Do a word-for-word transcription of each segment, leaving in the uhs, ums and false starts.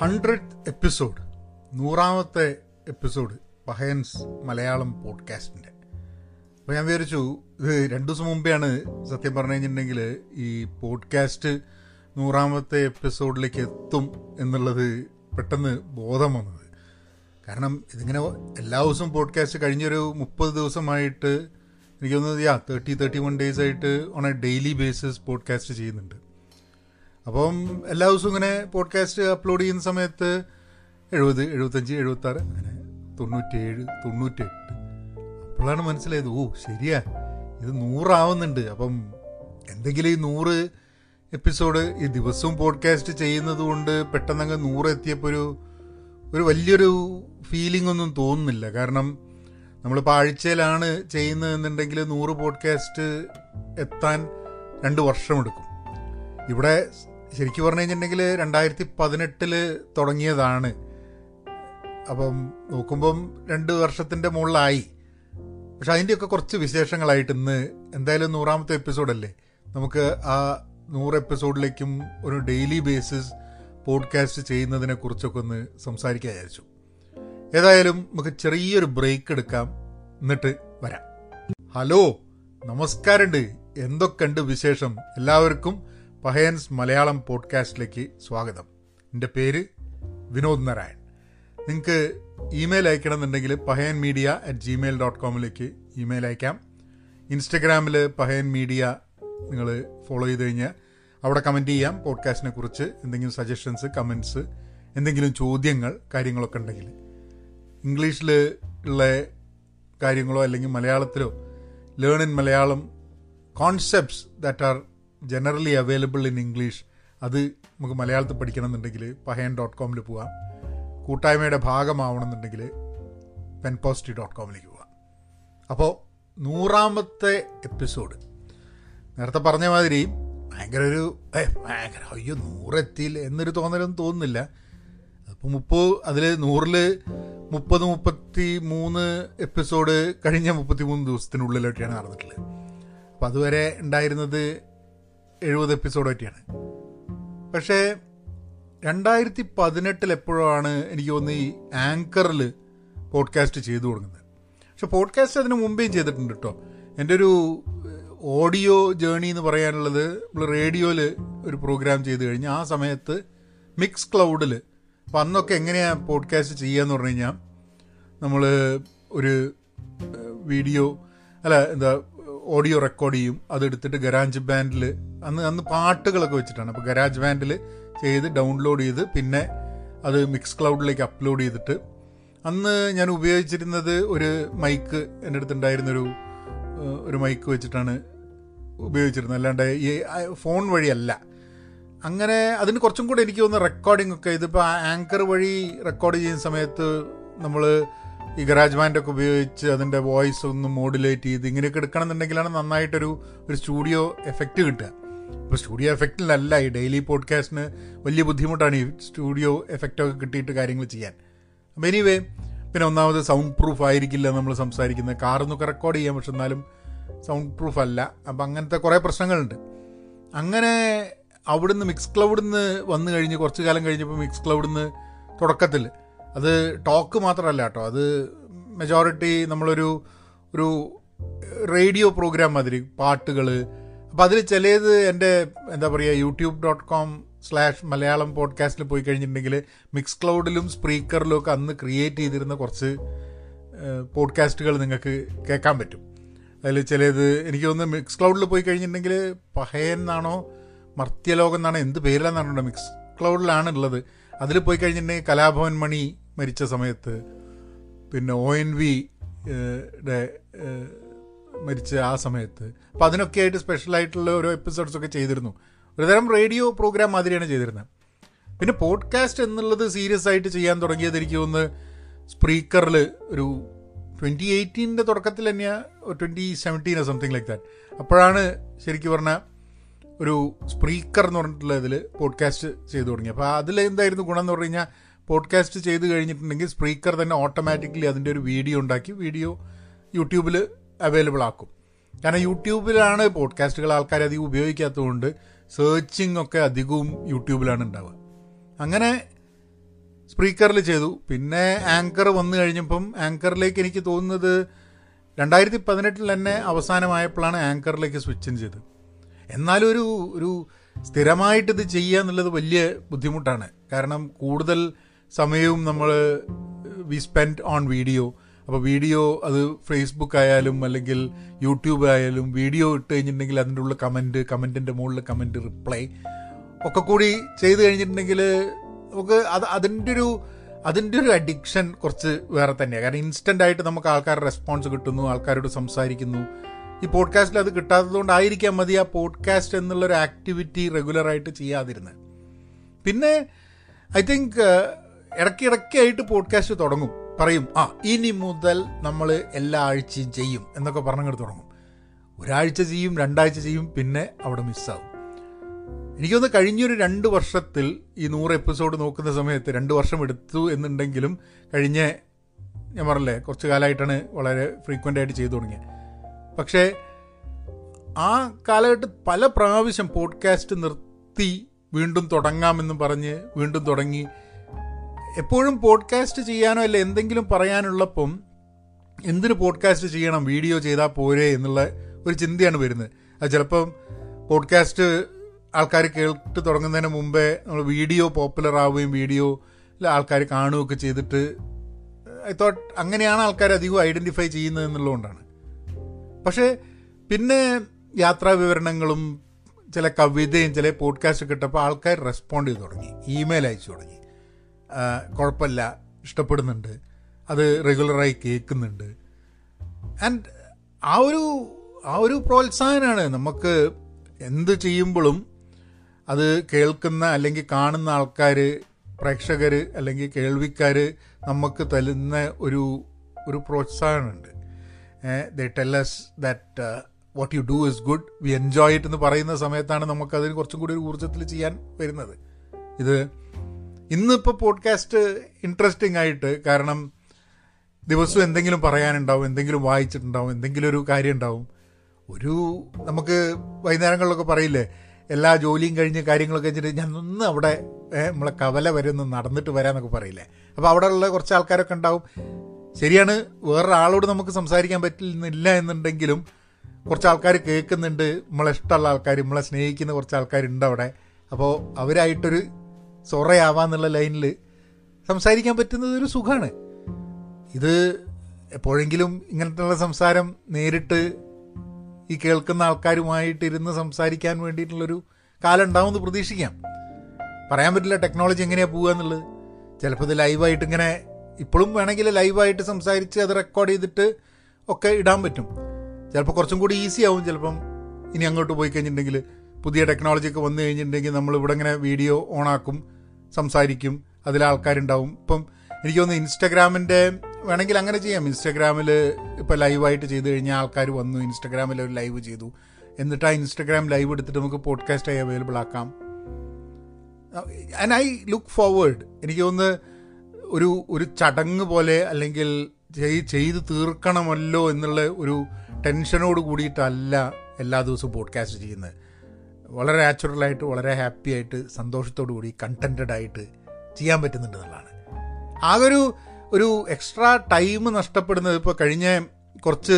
Hundred episode നൂറാമത്തെ episode Pahayans Malayalam പോഡ്കാസ്റ്റിൻ്റെ. അപ്പോൾ ഞാൻ വിചാരിച്ചു ഇത് രണ്ടു ദിവസം മുമ്പെയാണ് സത്യം പറഞ്ഞു കഴിഞ്ഞിട്ടുണ്ടെങ്കിൽ ഈ പോഡ്കാസ്റ്റ് നൂറാമത്തെ എപ്പിസോഡിലേക്ക് എത്തും എന്നുള്ളത് പെട്ടെന്ന് ബോധം വന്നത്. കാരണം ഇതിങ്ങനെ എല്ലാ ദിവസവും പോഡ്കാസ്റ്റ് കഴിഞ്ഞൊരു മുപ്പത് ദിവസമായിട്ട് എനിക്ക് തോന്നുന്നത് ആ തേർട്ടി തേർട്ടി വൺ ഡേയ്സ് ആയിട്ട് on a daily basis podcast ചെയ്യുന്നുണ്ട്. അപ്പം എല്ലാ ദിവസവും ഇങ്ങനെ പോഡ്കാസ്റ്റ് അപ്ലോഡ് ചെയ്യുന്ന സമയത്ത് എഴുപത് എഴുപത്തഞ്ച് എഴുപത്താറ് അങ്ങനെ തൊണ്ണൂറ്റേഴ് തൊണ്ണൂറ്റെട്ട് അപ്പോഴാണ് മനസ്സിലായത് ഓ ശരിയാ ഇത് നൂറാവുന്നുണ്ട്. അപ്പം എന്തെങ്കിലും ഈ നൂറ് എപ്പിസോഡ് ഈ ദിവസവും പോഡ്കാസ്റ്റ് ചെയ്യുന്നത് കൊണ്ട് പെട്ടെന്നങ്ങ് നൂറ് എത്തിയപ്പോൾ ഒരു ഒരു വലിയൊരു ഫീലിംഗ് ഒന്നും തോന്നുന്നില്ല. കാരണം നമ്മളിപ്പോൾ ആഴ്ചയിലാണ് ചെയ്യുന്നതെന്നുണ്ടെങ്കിൽ നൂറ് പോഡ്കാസ്റ്റ് എത്താൻ രണ്ട് വർഷമെടുക്കും. ഇവിടെ ശരിക്കും പറഞ്ഞു കഴിഞ്ഞിട്ടുണ്ടെങ്കിൽ രണ്ടായിരത്തി പതിനെട്ടിൽ തുടങ്ങിയതാണ്. അപ്പം നോക്കുമ്പം രണ്ട് വർഷത്തിൻ്റെ മുകളിലായി. പക്ഷെ അതിൻ്റെയൊക്കെ കുറച്ച് വിശേഷങ്ങളായിട്ട് ഇന്ന് എന്തായാലും നൂറാമത്തെ എപ്പിസോഡല്ലേ, നമുക്ക് ആ നൂറ് എപ്പിസോഡിലേക്കും ഒരു ഡെയിലി ബേസിസ് പോഡ്കാസ്റ്റ് ചെയ്യുന്നതിനെക്കുറിച്ചൊക്കെ ഒന്ന് സംസാരിക്കാൻ വിചാരിച്ചു. ഏതായാലും നമുക്ക് ചെറിയൊരു ബ്രേക്ക് എടുക്കാം, എന്നിട്ട് വരാം. ഹലോ, നമസ്കാരമുണ്ട്. എന്തൊക്കെയുണ്ട് വിശേഷം? എല്ലാവർക്കും പഹയൻസ് മലയാളം പോഡ്കാസ്റ്റിലേക്ക് സ്വാഗതം. എൻ്റെ പേര് വിനോദ് നാരായൺ. നിങ്ങൾക്ക് ഇമെയിൽ അയക്കണമെന്നുണ്ടെങ്കിൽ Pahayan media at Gmail dot കോമിലേക്ക് ഇമെയിൽ അയക്കാം. ഇൻസ്റ്റഗ്രാമിൽ പഹയൻ മീഡിയ നിങ്ങൾ ഫോളോ ചെയ്ത് കഴിഞ്ഞാൽ അവിടെ കമൻറ്റ് ചെയ്യാം. പോഡ്കാസ്റ്റിനെ കുറിച്ച് എന്തെങ്കിലും സജഷൻസ്, കമൻറ്റ്സ്, എന്തെങ്കിലും ചോദ്യങ്ങൾ, കാര്യങ്ങളൊക്കെ ഉണ്ടെങ്കിൽ ഇംഗ്ലീഷിൽ ഉള്ള കാര്യങ്ങളോ അല്ലെങ്കിൽ മലയാളത്തിലോ learn in Malayalam concepts that are generally available in English, അത് നമുക്ക് മലയാളത്തിൽ പഠിക്കണം എന്നുണ്ടെങ്കിൽ പഹയൻ ഡോട്ട് കോമിൽ പോവാം. കൂട്ടായ്മയുടെ ഭാഗമാവണമെന്നുണ്ടെങ്കിൽ പെൻപോസ്റ്റി ഡോട്ട് കോമിലേക്ക് പോവാം. അപ്പോൾ നൂറാമത്തെ എപ്പിസോഡ് നേരത്തെ പറഞ്ഞ മാതിരി ഭയങ്കര ഒരു ഭയങ്കര അയ്യോ നൂറെത്തിയില്ല എന്നൊരു തോന്നലൊന്നും തോന്നുന്നില്ല. അപ്പോൾ മുപ്പത് അതിൽ നൂറിൽ മുപ്പത് മുപ്പത്തി മൂന്ന് എപ്പിസോഡ് കഴിഞ്ഞ മുപ്പത്തി മൂന്ന് ദിവസത്തിനുള്ളിലൊക്കെയാണ് നടന്നിട്ടുള്ളത്. അപ്പോൾ അതുവരെ ഉണ്ടായിരുന്നത് എഴുപത് എപ്പിസോഡ് പറ്റിയാണ്. പക്ഷേ രണ്ടായിരത്തി പതിനെട്ടിൽ എപ്പോഴാണ് എനിക്ക് തോന്നുന്നത് ഈ ആങ്കറിൽ പോഡ്കാസ്റ്റ് ചെയ്തു കൊടുക്കുന്നത്. പക്ഷെ പോഡ്കാസ്റ്റ് അതിന് മുമ്പേയും ചെയ്തിട്ടുണ്ട് കേട്ടോ. എൻ്റെ ഒരു ഓഡിയോ ജേണി എന്ന് പറയാനുള്ളത് നമ്മൾ റേഡിയോയിൽ ഒരു പ്രോഗ്രാം ചെയ്ത് കഴിഞ്ഞാൽ ആ സമയത്ത് മിക്സ് ക്ലൗഡിൽ, അപ്പം അന്നൊക്കെ എങ്ങനെയാണ് പോഡ്കാസ്റ്റ് ചെയ്യാന്ന് പറഞ്ഞു കഴിഞ്ഞാൽ നമ്മൾ ഒരു വീഡിയോ അല്ല എന്താ ഓഡിയോ റെക്കോർഡ് ചെയ്യും. അതെടുത്തിട്ട് ഗരാജ് ബാൻഡിൽ അന്ന് അന്ന് പാട്ടുകളൊക്കെ വെച്ചിട്ടാണ്. അപ്പോൾ ഗരാജ് ബാൻഡിൽ ചെയ്ത് ഡൗൺലോഡ് ചെയ്ത് പിന്നെ അത് മിക്സ് ക്ലൗഡിലേക്ക് അപ്ലോഡ് ചെയ്തിട്ട് അന്ന് ഞാൻ ഉപയോഗിച്ചിരുന്നത് ഒരു മൈക്ക് എൻ്റെ അടുത്തുണ്ടായിരുന്നൊരു ഒരു മൈക്ക് വെച്ചിട്ടാണ് ഉപയോഗിച്ചിരുന്നത്, അല്ലാണ്ട് ഈ ഫോൺ വഴിയല്ല. അങ്ങനെ അതിന് കുറച്ചും കൂടെ എനിക്ക് തോന്നുന്ന റെക്കോർഡിംഗ് ഒക്കെ ഇതിപ്പോൾ ആങ്കർ വഴി റെക്കോർഡ് ചെയ്യുന്ന സമയത്ത് നമ്മൾ ഈ ഗരാജ് ബാൻഡൊക്കെ ഉപയോഗിച്ച് അതിൻ്റെ വോയിസ് ഒന്ന് മോഡുലേറ്റ് ചെയ്ത് ഇങ്ങനെയൊക്കെ എടുക്കണമെന്നുണ്ടെങ്കിലാണ് നന്നായിട്ടൊരു ഒരു സ്റ്റുഡിയോ എഫക്റ്റ് കിട്ടുക. ഇപ്പോൾ സ്റ്റുഡിയോ എഫക്റ്റിലല്ല ഈ ഡെയിലി പോഡ്കാസ്റ്റിന് വലിയ ബുദ്ധിമുട്ടാണ് ഈ സ്റ്റുഡിയോ എഫക്റ്റൊക്കെ കിട്ടിയിട്ട് കാര്യങ്ങൾ ചെയ്യാൻ. അപ്പോൾ എനിവേ, പിന്നെ ഒന്നാമത് സൗണ്ട് പ്രൂഫ് ആയിരിക്കില്ല നമ്മൾ സംസാരിക്കുന്നത്. കാറൊന്നൊക്കെ റെക്കോർഡ് ചെയ്യാം, പക്ഷെ എന്നാലും സൗണ്ട് പ്രൂഫ് അല്ല. അപ്പം അങ്ങനത്തെ കുറേ പ്രശ്നങ്ങളുണ്ട്. അങ്ങനെ അവിടുന്ന് മിക്സ് ക്ലൗഡിന്ന് വന്നു കഴിഞ്ഞ് കുറച്ച് കാലം കഴിഞ്ഞപ്പോൾ മിക്സ് ക്ലൗഡിന്ന് തുടക്കത്തിൽ അത് ടോക്ക് മാത്രമല്ല കേട്ടോ, അത് മെജോറിറ്റി നമ്മളൊരു ഒരു റേഡിയോ പ്രോഗ്രാം മാതിരി പാട്ടുകൾ. അപ്പോൾ അതിൽ ചിലത് എൻ്റെ എന്താ പറയുക YouTube dot com slash Malayalam പോഡ്കാസ്റ്റിൽ പോയി കഴിഞ്ഞിട്ടുണ്ടെങ്കിൽ മിക്സ് ക്ലൗഡിലും സ്പീക്കറിലും ഒക്കെ അന്ന് ക്രിയേറ്റ് ചെയ്തിരുന്ന കുറച്ച് പോഡ്കാസ്റ്റുകൾ നിങ്ങൾക്ക് കേൾക്കാൻ പറ്റും. അതിൽ ചിലത് എനിക്ക് തോന്നുന്നു മിക്സ് ക്ലൗഡിൽ പോയി കഴിഞ്ഞിട്ടുണ്ടെങ്കിൽ പഹയൻ എന്നാണോ മർത്യലോകം എന്നാണോ എന്ത് പേരിലാണെന്നാണോ മിക്സ് ക്ലൗഡിലാണ് ഉള്ളത്. അതിൽ പോയി കഴിഞ്ഞിട്ടുണ്ടെങ്കിൽ കലാഭവൻ മണി മരിച്ച സമയത്ത്, പിന്നെ ഒ എൻ വി മരിച്ച ആ സമയത്ത്, അപ്പോൾ അതിനൊക്കെ ആയിട്ട് സ്പെഷ്യലായിട്ടുള്ള ഓരോ എപ്പിസോഡ്സൊക്കെ ചെയ്തിരുന്നു. ഒരുതരം റേഡിയോ പ്രോഗ്രാം മാതിരിയാണ് ചെയ്തിരുന്നത്. പിന്നെ പോഡ്കാസ്റ്റ് എന്നുള്ളത് സീരിയസ് ആയിട്ട് ചെയ്യാൻ തുടങ്ങിയത് എനിക്ക് തോന്നുന്നത് സ്പീക്കറിൽ ഒരു ട്വൻറ്റി എയ്റ്റീൻ്റെ തുടക്കത്തിൽ തന്നെയാണ്, ട്വൻറ്റി സെവൻറ്റീനോ സംതിങ് ലൈക്ക് ദാറ്റ്. അപ്പോഴാണ് ശരിക്കും പറഞ്ഞാൽ ഒരു സ്പീക്കർ എന്ന് പറഞ്ഞിട്ടുള്ള ഇതിൽ പോഡ്കാസ്റ്റ് ചെയ്തു തുടങ്ങി. അപ്പോൾ അതിൽ എന്തായിരുന്നു ഗുണം എന്ന് പറഞ്ഞു കഴിഞ്ഞാൽ പോഡ്കാസ്റ്റ് ചെയ്ത് കഴിഞ്ഞിട്ടുണ്ടെങ്കിൽ സ്പീക്കർ തന്നെ ഓട്ടോമാറ്റിക്കലി അതിൻ്റെ ഒരു വീഡിയോ ഉണ്ടാക്കി വീഡിയോ യൂട്യൂബിൽ അവൈലബിൾ ആക്കും. കാരണം യൂട്യൂബിലാണ് പോഡ്കാസ്റ്റുകൾ ആൾക്കാർ അധികം ഉപയോഗിക്കാത്തത് കൊണ്ട് സെർച്ചിങ് ഒക്കെ അധികവും യൂട്യൂബിലാണ് ഉണ്ടാവുക. അങ്ങനെ സ്പീക്കറിൽ ചെയ്തു. പിന്നെ ആങ്കർ വന്നു കഴിഞ്ഞപ്പം ആങ്കറിലേക്ക് എനിക്ക് തോന്നുന്നത് രണ്ടായിരത്തി പതിനെട്ടിൽ തന്നെ അവസാനമായപ്പോഴാണ് ആങ്കറിലേക്ക് സ്വിച്ച് ഇൻ ചെയ്തത്. എന്നാലും ഒരു ഒരു സ്ഥിരമായിട്ടിത് ചെയ്യുക എന്നുള്ളത് വലിയ ബുദ്ധിമുട്ടാണ്. കാരണം കൂടുതൽ സമയവും നമ്മൾ വി സ്പെൻഡ് ഓൺ വീഡിയോ. അപ്പോൾ വീഡിയോ അത് ഫേസ്ബുക്ക് ആയാലും അല്ലെങ്കിൽ യൂട്യൂബ് ആയാലും വീഡിയോ ഇട്ട് കഴിഞ്ഞിട്ടുണ്ടെങ്കിൽ അതിൻ്റെ ഉള്ള കമൻറ്റ്, കമൻറ്റിൻ്റെ മുകളിൽ കമൻറ്റ്, റിപ്ലൈ ഒക്കെ കൂടി ചെയ്ത് കഴിഞ്ഞിട്ടുണ്ടെങ്കിൽ നമുക്ക് അത് അതിൻ്റെ ഒരു അതിൻ്റെ ഒരു അഡിക്ഷൻ കുറച്ച് വേറെ തന്നെയാണ്. കാരണം ഇൻസ്റ്റൻ്റായിട്ട് നമുക്ക് ആൾക്കാരുടെ റെസ്പോൺസ് കിട്ടുന്നു, ആൾക്കാരോട് സംസാരിക്കുന്നു. ഈ പോഡ്കാസ്റ്റിൽ അത് കിട്ടാത്തതുകൊണ്ടായിരിക്കാൻ മതി ആ പോഡ്കാസ്റ്റ് എന്നുള്ളൊരു ആക്ടിവിറ്റി റെഗുലറായിട്ട് ചെയ്യാതിരുന്നത്. പിന്നെ ഐ തിങ്ക് ഇടയ്ക്കിടയ്ക്കായിട്ട് പോഡ്കാസ്റ്റ് തുടങ്ങും, പറയും ആ ഇനി മുതൽ നമ്മൾ എല്ലാ ആഴ്ചയും ചെയ്യും എന്നൊക്കെ പറഞ്ഞങ്ങോട്ട് തുടങ്ങും. ഒരാഴ്ച ചെയ്യും, രണ്ടാഴ്ച ചെയ്യും, പിന്നെ അവിടെ മിസ്സാവും. എനിക്കൊന്ന് കഴിഞ്ഞൊരു രണ്ട് വർഷത്തിൽ ഈ നൂറ് എപ്പിസോഡ് നോക്കുന്ന സമയത്ത് രണ്ട് വർഷം എടുത്തു എന്നുണ്ടെങ്കിലും കഴിഞ്ഞ ഞാൻ പറഞ്ഞില്ലേ കുറച്ച് കാലമായിട്ടാണ് വളരെ ഫ്രീക്വൻ്റ് ആയിട്ട് ചെയ്തു തുടങ്ങിയത്. പക്ഷേ ആ കാലഘട്ടം പല പ്രാവശ്യം പോഡ്കാസ്റ്റ് നിർത്തി വീണ്ടും തുടങ്ങാമെന്നും പറഞ്ഞ് വീണ്ടും തുടങ്ങി. എപ്പോഴും പോഡ്കാസ്റ്റ് ചെയ്യാനോ അല്ല എന്തെങ്കിലും പറയാനുള്ളപ്പം എന്തിനു പോഡ്കാസ്റ്റ് ചെയ്യണം, വീഡിയോ ചെയ്താൽ പോരെ എന്നുള്ള ഒരു ചിന്തയാണ് വരുന്നത്. അത് ചിലപ്പം പോഡ്കാസ്റ്റ് ആൾക്കാർ കേട്ട് തുടങ്ങുന്നതിന് മുമ്പേ നമ്മൾ വീഡിയോ പോപ്പുലർ ആവുകയും വീഡിയോ ആൾക്കാർ കാണുകയൊക്കെ ചെയ്തിട്ട് ഐ തോട്ട് അങ്ങനെയാണ് ആൾക്കാർ അധികം ഐഡൻറ്റിഫൈ ചെയ്യുന്നത് എന്നുള്ളതുകൊണ്ടാണ്. പക്ഷേ പിന്നെ യാത്രാ വിവരണങ്ങളും ചില കവിതയും ചില പോഡ്കാസ്റ്റ് കിട്ടപ്പോൾ ആൾക്കാർ റെസ്പോണ്ട് ചെയ്ത് തുടങ്ങി, ഇമെയിൽ അയച്ചു തുടങ്ങി, കുഴപ്പമില്ല ഇഷ്ടപ്പെടുന്നുണ്ട്, അത് റെഗുലറായി കേൾക്കുന്നുണ്ട്. ആൻഡ് ആ ഒരു ആ ഒരു പ്രോത്സാഹനമാണ് നമുക്ക് എന്ത് ചെയ്യുമ്പോഴും അത് കേൾക്കുന്ന അല്ലെങ്കിൽ കാണുന്ന ആൾക്കാർ, പ്രേക്ഷകർ അല്ലെങ്കിൽ കേൾവിക്കാർ നമുക്ക് തരുന്ന ഒരു ഒരു പ്രോത്സാഹനമുണ്ട്. They tell us that what you do is good, we enjoy it എന്ന് പറയുന്ന സമയത്താണ് നമുക്കതിന് കുറച്ചും കൂടി ഒരു ഊർജ്ജത്തിൽ ചെയ്യാൻ വരുന്നത്. ഇത് ഇന്നിപ്പോൾ പോഡ്കാസ്റ്റ് ഇൻട്രസ്റ്റിംഗ് ആയിട്ട്, കാരണം ദിവസവും എന്തെങ്കിലും പറയാനുണ്ടാവും, എന്തെങ്കിലും വായിച്ചിട്ടുണ്ടാവും, എന്തെങ്കിലും ഒരു കാര്യം ഉണ്ടാവും. ഒരു നമുക്ക് വൈകുന്നേരങ്ങളിലൊക്കെ പറയില്ലേ എല്ലാ ജോലിയും കഴിഞ്ഞ് കാര്യങ്ങളൊക്കെ കഴിഞ്ഞിട്ട് ഞാനൊന്ന് അവിടെ നമ്മളെ കവല വരെ ഒന്ന് നടന്നിട്ട് വരാമെന്നൊക്കെ പറയില്ലേ. അപ്പോൾ അവിടെ ഉള്ള കുറച്ച് ആൾക്കാരൊക്കെ ഉണ്ടാവും. ശരിയാണ്, വേറൊരാളോട് നമുക്ക് സംസാരിക്കാൻ പറ്റുന്നില്ല എന്നുണ്ടെങ്കിലും കുറച്ച് ആൾക്കാർ കേൾക്കുന്നുണ്ട്, നമ്മളെ ഇഷ്ടമുള്ള ആൾക്കാർ, നമ്മളെ സ്നേഹിക്കുന്ന കുറച്ച് ആൾക്കാരുണ്ട് അവിടെ. അപ്പോൾ അവരായിട്ടൊരു സൊറയാവാന്നുള്ള ലൈനിൽ സംസാരിക്കാൻ പറ്റുന്നത് ഒരു സുഖമാണ്. ഇത് എപ്പോഴെങ്കിലും ഇങ്ങനത്തെ സംസാരം നേരിട്ട് ഈ കേൾക്കുന്ന ആൾക്കാരുമായിട്ടിരുന്ന് സംസാരിക്കാൻ വേണ്ടിയിട്ടുള്ളൊരു കാലം ഉണ്ടാവുമെന്ന് പ്രതീക്ഷിക്കാം. പറയാൻ പറ്റില്ല ടെക്നോളജി എങ്ങനെയാണ് പോകുക എന്നുള്ളത്. ചിലപ്പോൾ ഇത് ലൈവായിട്ട് ഇങ്ങനെ ഇപ്പോഴും വേണമെങ്കിൽ ലൈവായിട്ട് സംസാരിച്ച് അത് റെക്കോർഡ് ചെയ്തിട്ട് ഒക്കെ ഇടാൻ പറ്റും. ചിലപ്പോൾ കുറച്ചും കൂടി ഈസി ആവും. ചിലപ്പം ഇനി അങ്ങോട്ട് പോയി കഴിഞ്ഞിട്ടുണ്ടെങ്കിൽ പുതിയ ടെക്നോളജിയൊക്കെ വന്നു കഴിഞ്ഞിട്ടുണ്ടെങ്കിൽ നമ്മളിവിടെ ഇങ്ങനെ വീഡിയോ ഓണാക്കും, സംസാരിക്കും, അതിലാൾക്കാരുണ്ടാവും. ഇപ്പം എനിക്ക് തോന്നുന്നു ഇൻസ്റ്റഗ്രാമിൻ്റെ വേണമെങ്കിൽ അങ്ങനെ ചെയ്യാം. ഇൻസ്റ്റഗ്രാമിൽ ഇപ്പോൾ ലൈവായിട്ട് ചെയ്ത് കഴിഞ്ഞാൽ ആൾക്കാർ വന്നു, ഇൻസ്റ്റഗ്രാമിൽ ഒരു ലൈവ് ചെയ്തു, എന്നിട്ട് ആ ഇൻസ്റ്റഗ്രാം ലൈവ് എടുത്തിട്ട് നമുക്ക് പോഡ്കാസ്റ്റായി അവൈലബിൾ ആക്കാം. And I look forward. എനിക്ക് തോന്നുന്നു ഒരു ഒരു ചടങ്ങ് പോലെ അല്ലെങ്കിൽ ചെയ്ത് തീർക്കണമല്ലോ എന്നുള്ള ഒരു ടെൻഷനോട് കൂടിയിട്ടല്ല എല്ലാ ദിവസവും പോഡ്കാസ്റ്റ് ചെയ്യുന്നത്. വളരെ നാച്ചുറലായിട്ട്, വളരെ ഹാപ്പി ആയിട്ട്, സന്തോഷത്തോടു കൂടി, കണ്ടൻറ്റഡ് ആയിട്ട് ചെയ്യാൻ പറ്റുന്നുണ്ട് എന്നുള്ളതാണ്. ആകൊരു ഒരു എക്സ്ട്രാ ടൈം നഷ്ടപ്പെടുന്നത് ഇപ്പോൾ കഴിഞ്ഞ കുറച്ച്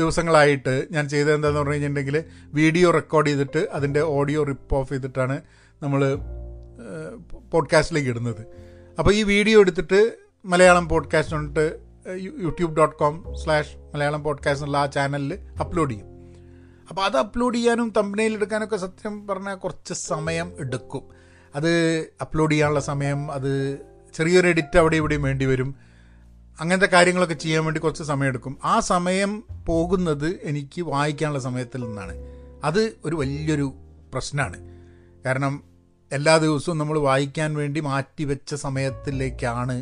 ദിവസങ്ങളായിട്ട് ഞാൻ ചെയ്തത് എന്താണെന്ന് പറഞ്ഞു കഴിഞ്ഞിട്ടുണ്ടെങ്കിൽ വീഡിയോ റെക്കോർഡ് ചെയ്തിട്ട് അതിൻ്റെ ഓഡിയോ റിപ്പ് ഓഫ് ചെയ്തിട്ടാണ് നമ്മൾ പോഡ്കാസ്റ്റിലേക്ക് ഇടുന്നത്. അപ്പോൾ ഈ വീഡിയോ എടുത്തിട്ട് മലയാളം പോഡ്കാസ്റ്റ് എന്നിട്ട് YouTube dot com slash Malayalam podcast എന്നുള്ള ആ ചാനലിൽ അപ്ലോഡ് ചെയ്യും. അപ്പോൾ അത് അപ്ലോഡ് ചെയ്യാനും തമ്പനെയിൽ എടുക്കാനൊക്കെ സത്യം പറഞ്ഞാൽ കുറച്ച് സമയം എടുക്കും. അത് അപ്ലോഡ് ചെയ്യാനുള്ള സമയം, അത് ചെറിയൊരു എഡിറ്റ് അവിടെ ഇവിടെയും വേണ്ടി വരും. അങ്ങനത്തെ കാര്യങ്ങളൊക്കെ ചെയ്യാൻ വേണ്ടി കുറച്ച് സമയമെടുക്കും. ആ സമയം പോകുന്നത് എനിക്ക് വായിക്കാനുള്ള സമയത്തിൽ നിന്നാണ്. അത് ഒരു വലിയൊരു പ്രശ്നമാണ്. കാരണം എല്ലാ ദിവസവും നമ്മൾ വായിക്കാൻ വേണ്ടി മാറ്റിവെച്ച സമയത്തിലേക്കാണ്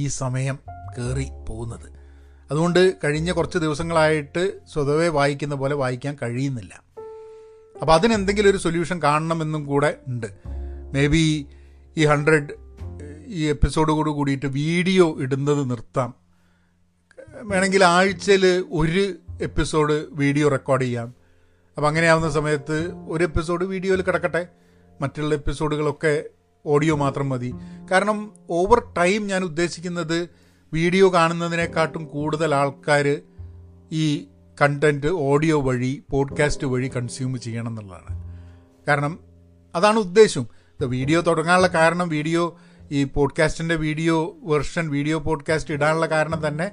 ഈ സമയം കയറി പോകുന്നത്. അതുകൊണ്ട് കഴിഞ്ഞ കുറച്ച് ദിവസങ്ങളായിട്ട് സ്വതവേ വായിക്കുന്ന പോലെ വായിക്കാൻ കഴിയുന്നില്ല. അപ്പോൾ അതിനെന്തെങ്കിലും ഒരു സൊല്യൂഷൻ കാണണമെന്നും കൂടെ ഉണ്ട്. മേ ബി ഈ ഹൺഡ്രഡ് ഈ എപ്പിസോഡോട് കൂടിയിട്ട് വീഡിയോ ഇടുന്നത് നിർത്താം. വേണമെങ്കിൽ ആഴ്ചയിൽ ഒരു എപ്പിസോഡ് വീഡിയോ റെക്കോർഡ് ചെയ്യാം. അപ്പോൾ അങ്ങനെയാവുന്ന സമയത്ത് ഒരു എപ്പിസോഡ് വീഡിയോയിൽ കിടക്കട്ടെ, മറ്റുള്ള എപ്പിസോഡുകളൊക്കെ ഓഡിയോ മാത്രം മതി. കാരണം ഓവർ ടൈം ഞാൻ ഉദ്ദേശിക്കുന്നത് വീഡിയോ കാണുന്നതിനെക്കാട്ടും കൂടുതൽ ആൾക്കാർ ഈ കണ്ടൻറ്റ് ഓഡിയോ വഴി പോഡ്കാസ്റ്റ് വഴി കൺസ്യൂം ചെയ്യണം എന്നുള്ളതാണ്. കാരണം അതാണ് ഉദ്ദേശം. ഇത് വീഡിയോ തുടങ്ങാനുള്ള കാരണം, വീഡിയോ ഈ പോഡ്കാസ്റ്റിൻ്റെ വീഡിയോ വെർഷൻ വീഡിയോ പോഡ്കാസ്റ്റ് ഇടാനുള്ള കാരണം തന്നെ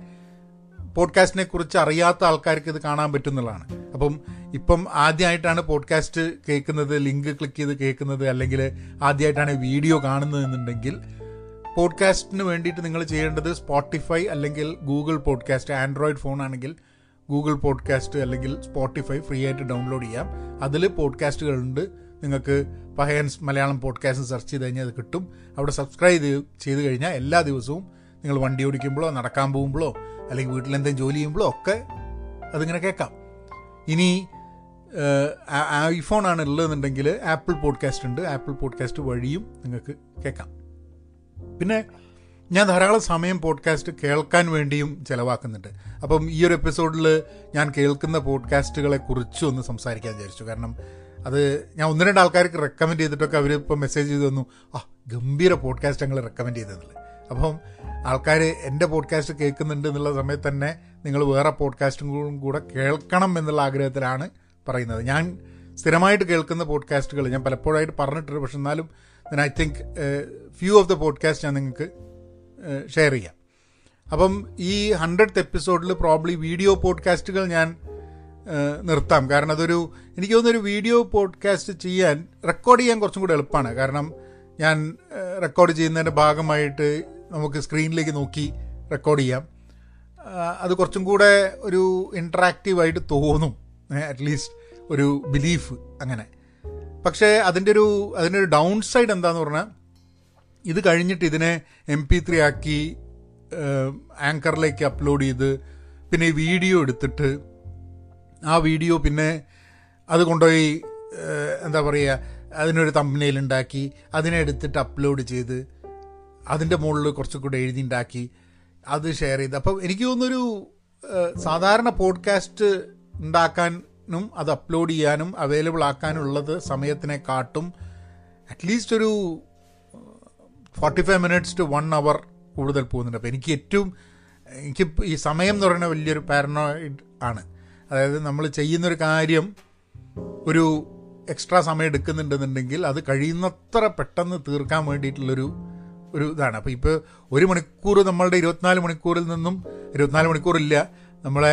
പോഡ്കാസ്റ്റിനെ കുറിച്ച് അറിയാത്ത ആൾക്കാർക്ക് ഇത് കാണാൻ പറ്റുന്നതാണ്. അപ്പം ഇപ്പം ആദ്യമായിട്ടാണ് പോഡ്കാസ്റ്റ് കേൾക്കുന്നത്, ലിങ്ക് ക്ലിക്ക് ചെയ്ത് കേൾക്കുന്നത്, അല്ലെങ്കിൽ ആദ്യമായിട്ടാണ് വീഡിയോ കാണുന്നതെന്നുണ്ടെങ്കിൽ പോഡ്കാസ്റ്റിന് വേണ്ടിയിട്ട് നിങ്ങൾ ചെയ്യേണ്ടത് സ്പോട്ടിഫൈ അല്ലെങ്കിൽ ഗൂഗിൾ പോഡ്കാസ്റ്റ്, ആൻഡ്രോയിഡ് ഫോൺ ആണെങ്കിൽ ഗൂഗിൾ പോഡ്കാസ്റ്റ് അല്ലെങ്കിൽ സ്പോട്ടിഫൈ ഫ്രീ ആയിട്ട് ഡൗൺലോഡ് ചെയ്യാം. അതിൽ പോഡ്കാസ്റ്റുകളുണ്ട്. നിങ്ങൾക്ക് പഹയൻസ് മലയാളം പോഡ്കാസ്റ്റ് സെർച്ച് ചെയ്ത് കഴിഞ്ഞാൽ അത് കിട്ടും. അവിടെ സബ്സ്ക്രൈബ് ചെയ്ത് ചെയ്ത് കഴിഞ്ഞാൽ എല്ലാ ദിവസവും നിങ്ങൾ വണ്ടി ഓടിക്കുമ്പോഴോ നടക്കാൻ പോകുമ്പോഴോ അല്ലെങ്കിൽ വീട്ടിലെന്തെങ്കിലും ജോലി ചെയ്യുമ്പോഴോ ഒക്കെ അതിങ്ങനെ കേൾക്കാം. ഇനി ഐഫോൺ ആണ് ഉള്ളതെന്നുണ്ടെങ്കിൽ ആപ്പിൾ പോഡ്കാസ്റ്റ് ഉണ്ട്. ആപ്പിൾ പോഡ്കാസ്റ്റ് വഴിയും നിങ്ങൾക്ക് കേൾക്കാം. പിന്നെ ഞാൻ ധാരാളം സമയം പോഡ്കാസ്റ്റ് കേൾക്കാൻ വേണ്ടിയും ചിലവാക്കുന്നുണ്ട്. അപ്പം ഈ ഒരു എപ്പിസോഡിൽ ഞാൻ കേൾക്കുന്ന പോഡ്കാസ്റ്റുകളെ കുറിച്ചും ഒന്ന് സംസാരിക്കാൻ വിചാരിച്ചു. കാരണം അത് ഞാൻ ഒന്ന് രണ്ട് ആൾക്കാർക്ക് റെക്കമെൻഡ് ചെയ്തിട്ടൊക്കെ അവർ ഇപ്പോൾ മെസ്സേജ് ചെയ്ത് തന്നു, ആ ഗംഭീര പോഡ്കാസ്റ്റ് ഞങ്ങൾ റെക്കമെൻഡ് ചെയ്തതല്ലേ. അപ്പം ആൾക്കാർ എൻ്റെ പോഡ്കാസ്റ്റ് കേൾക്കുന്നുണ്ട് എന്നുള്ള സമയത്ത് തന്നെ നിങ്ങൾ വേറെ പോഡ്കാസ്റ്റുകളും കൂടെ കേൾക്കണം എന്നുള്ള ആഗ്രഹത്തിലാണ് പറയുന്നത്. ഞാൻ സ്ഥിരമായിട്ട് കേൾക്കുന്ന പോഡ്കാസ്റ്റുകൾ ഞാൻ പലപ്പോഴായിട്ട് പറഞ്ഞിട്ടുണ്ട്, പക്ഷെ എന്നാലും ഞാൻ I think few of the podcast ഞാൻ നിങ്ങൾക്ക് ഷെയർ ചെയ്യാം. അപ്പം ഈ ഹൺഡ്രഡ്ത്ത് എപ്പിസോഡിൽ പ്രോബ്ലി വീഡിയോ പോഡ്കാസ്റ്റുകൾ ഞാൻ നിർത്താം. കാരണം അതൊരു എനിക്ക് തോന്നുന്നൊരു വീഡിയോ പോഡ്കാസ്റ്റ് ചെയ്യാൻ റെക്കോർഡ് ചെയ്യാൻ കുറച്ചും കൂടെ എളുപ്പമാണ്. കാരണം ഞാൻ റെക്കോർഡ് ചെയ്യുന്നതിൻ്റെ ഭാഗമായിട്ട് നമുക്ക് സ്ക്രീനിലേക്ക് നോക്കി റെക്കോർഡ് ചെയ്യാം. അത് കുറച്ചും കൂടെ ഒരു ഇൻട്രാക്റ്റീവായിട്ട് തോന്നും, അറ്റ്ലീസ്റ്റ് ഒരു ബിലീഫ് അങ്ങനെ. പക്ഷേ അതിൻ്റെ ഒരു അതിൻ്റെ ഒരു ഡൗൺ സൈഡ് എന്താണെന്ന് പറഞ്ഞാൽ, ഇത് കഴിഞ്ഞിട്ട് ഇതിനെ എം പി ത്രീ ആക്കി ആങ്കറിലേക്ക് അപ്ലോഡ് ചെയ്ത് പിന്നെ വീഡിയോ എടുത്തിട്ട് ആ വീഡിയോ പിന്നെ അത് കൊണ്ടുപോയി എന്താ പറയുക, അതിനൊരു തംബ്നെയിൽ ഉണ്ടാക്കി അതിനെടുത്തിട്ട് അപ്ലോഡ് ചെയ്ത് അതിൻ്റെ മുകളിൽ കുറച്ചും കൂടെ എഴുതി ഉണ്ടാക്കി അത് ഷെയർ ചെയ്ത്. അപ്പം എനിക്ക് തോന്നുന്നൊരു സാധാരണ പോഡ്കാസ്റ്റ് ഉണ്ടാക്കാനും അത് അപ്ലോഡ് ചെയ്യാനും അവൈലബിൾ ആക്കാനുള്ളത് സമയത്തിനെക്കാട്ടും അറ്റ്ലീസ്റ്റ് ഒരു forty five minutes to one hour കൂടുതൽ പോകുന്നുണ്ട്. അപ്പോൾ എനിക്ക് ഏറ്റവും എനിക്ക് ഈ സമയം എന്ന് പറയുന്ന വലിയൊരു പാരനോയിഡ് ആണ്. അതായത് നമ്മൾ ചെയ്യുന്നൊരു കാര്യം ഒരു എക്സ്ട്രാ സമയം എടുക്കുന്നുണ്ടെന്നുണ്ടെങ്കിൽ അത് കഴിയുന്നത്ര പെട്ടെന്ന് തീർക്കാൻ വേണ്ടിയിട്ടുള്ളൊരു ഒരു ഇതാണ്. അപ്പോൾ ഇപ്പോൾ ഒരു മണിക്കൂർ നമ്മളുടെ ഇരുപത്തിനാല് മണിക്കൂറിൽ നിന്നും ഇരുപത്തിനാല് മണിക്കൂറില്ല നമ്മളെ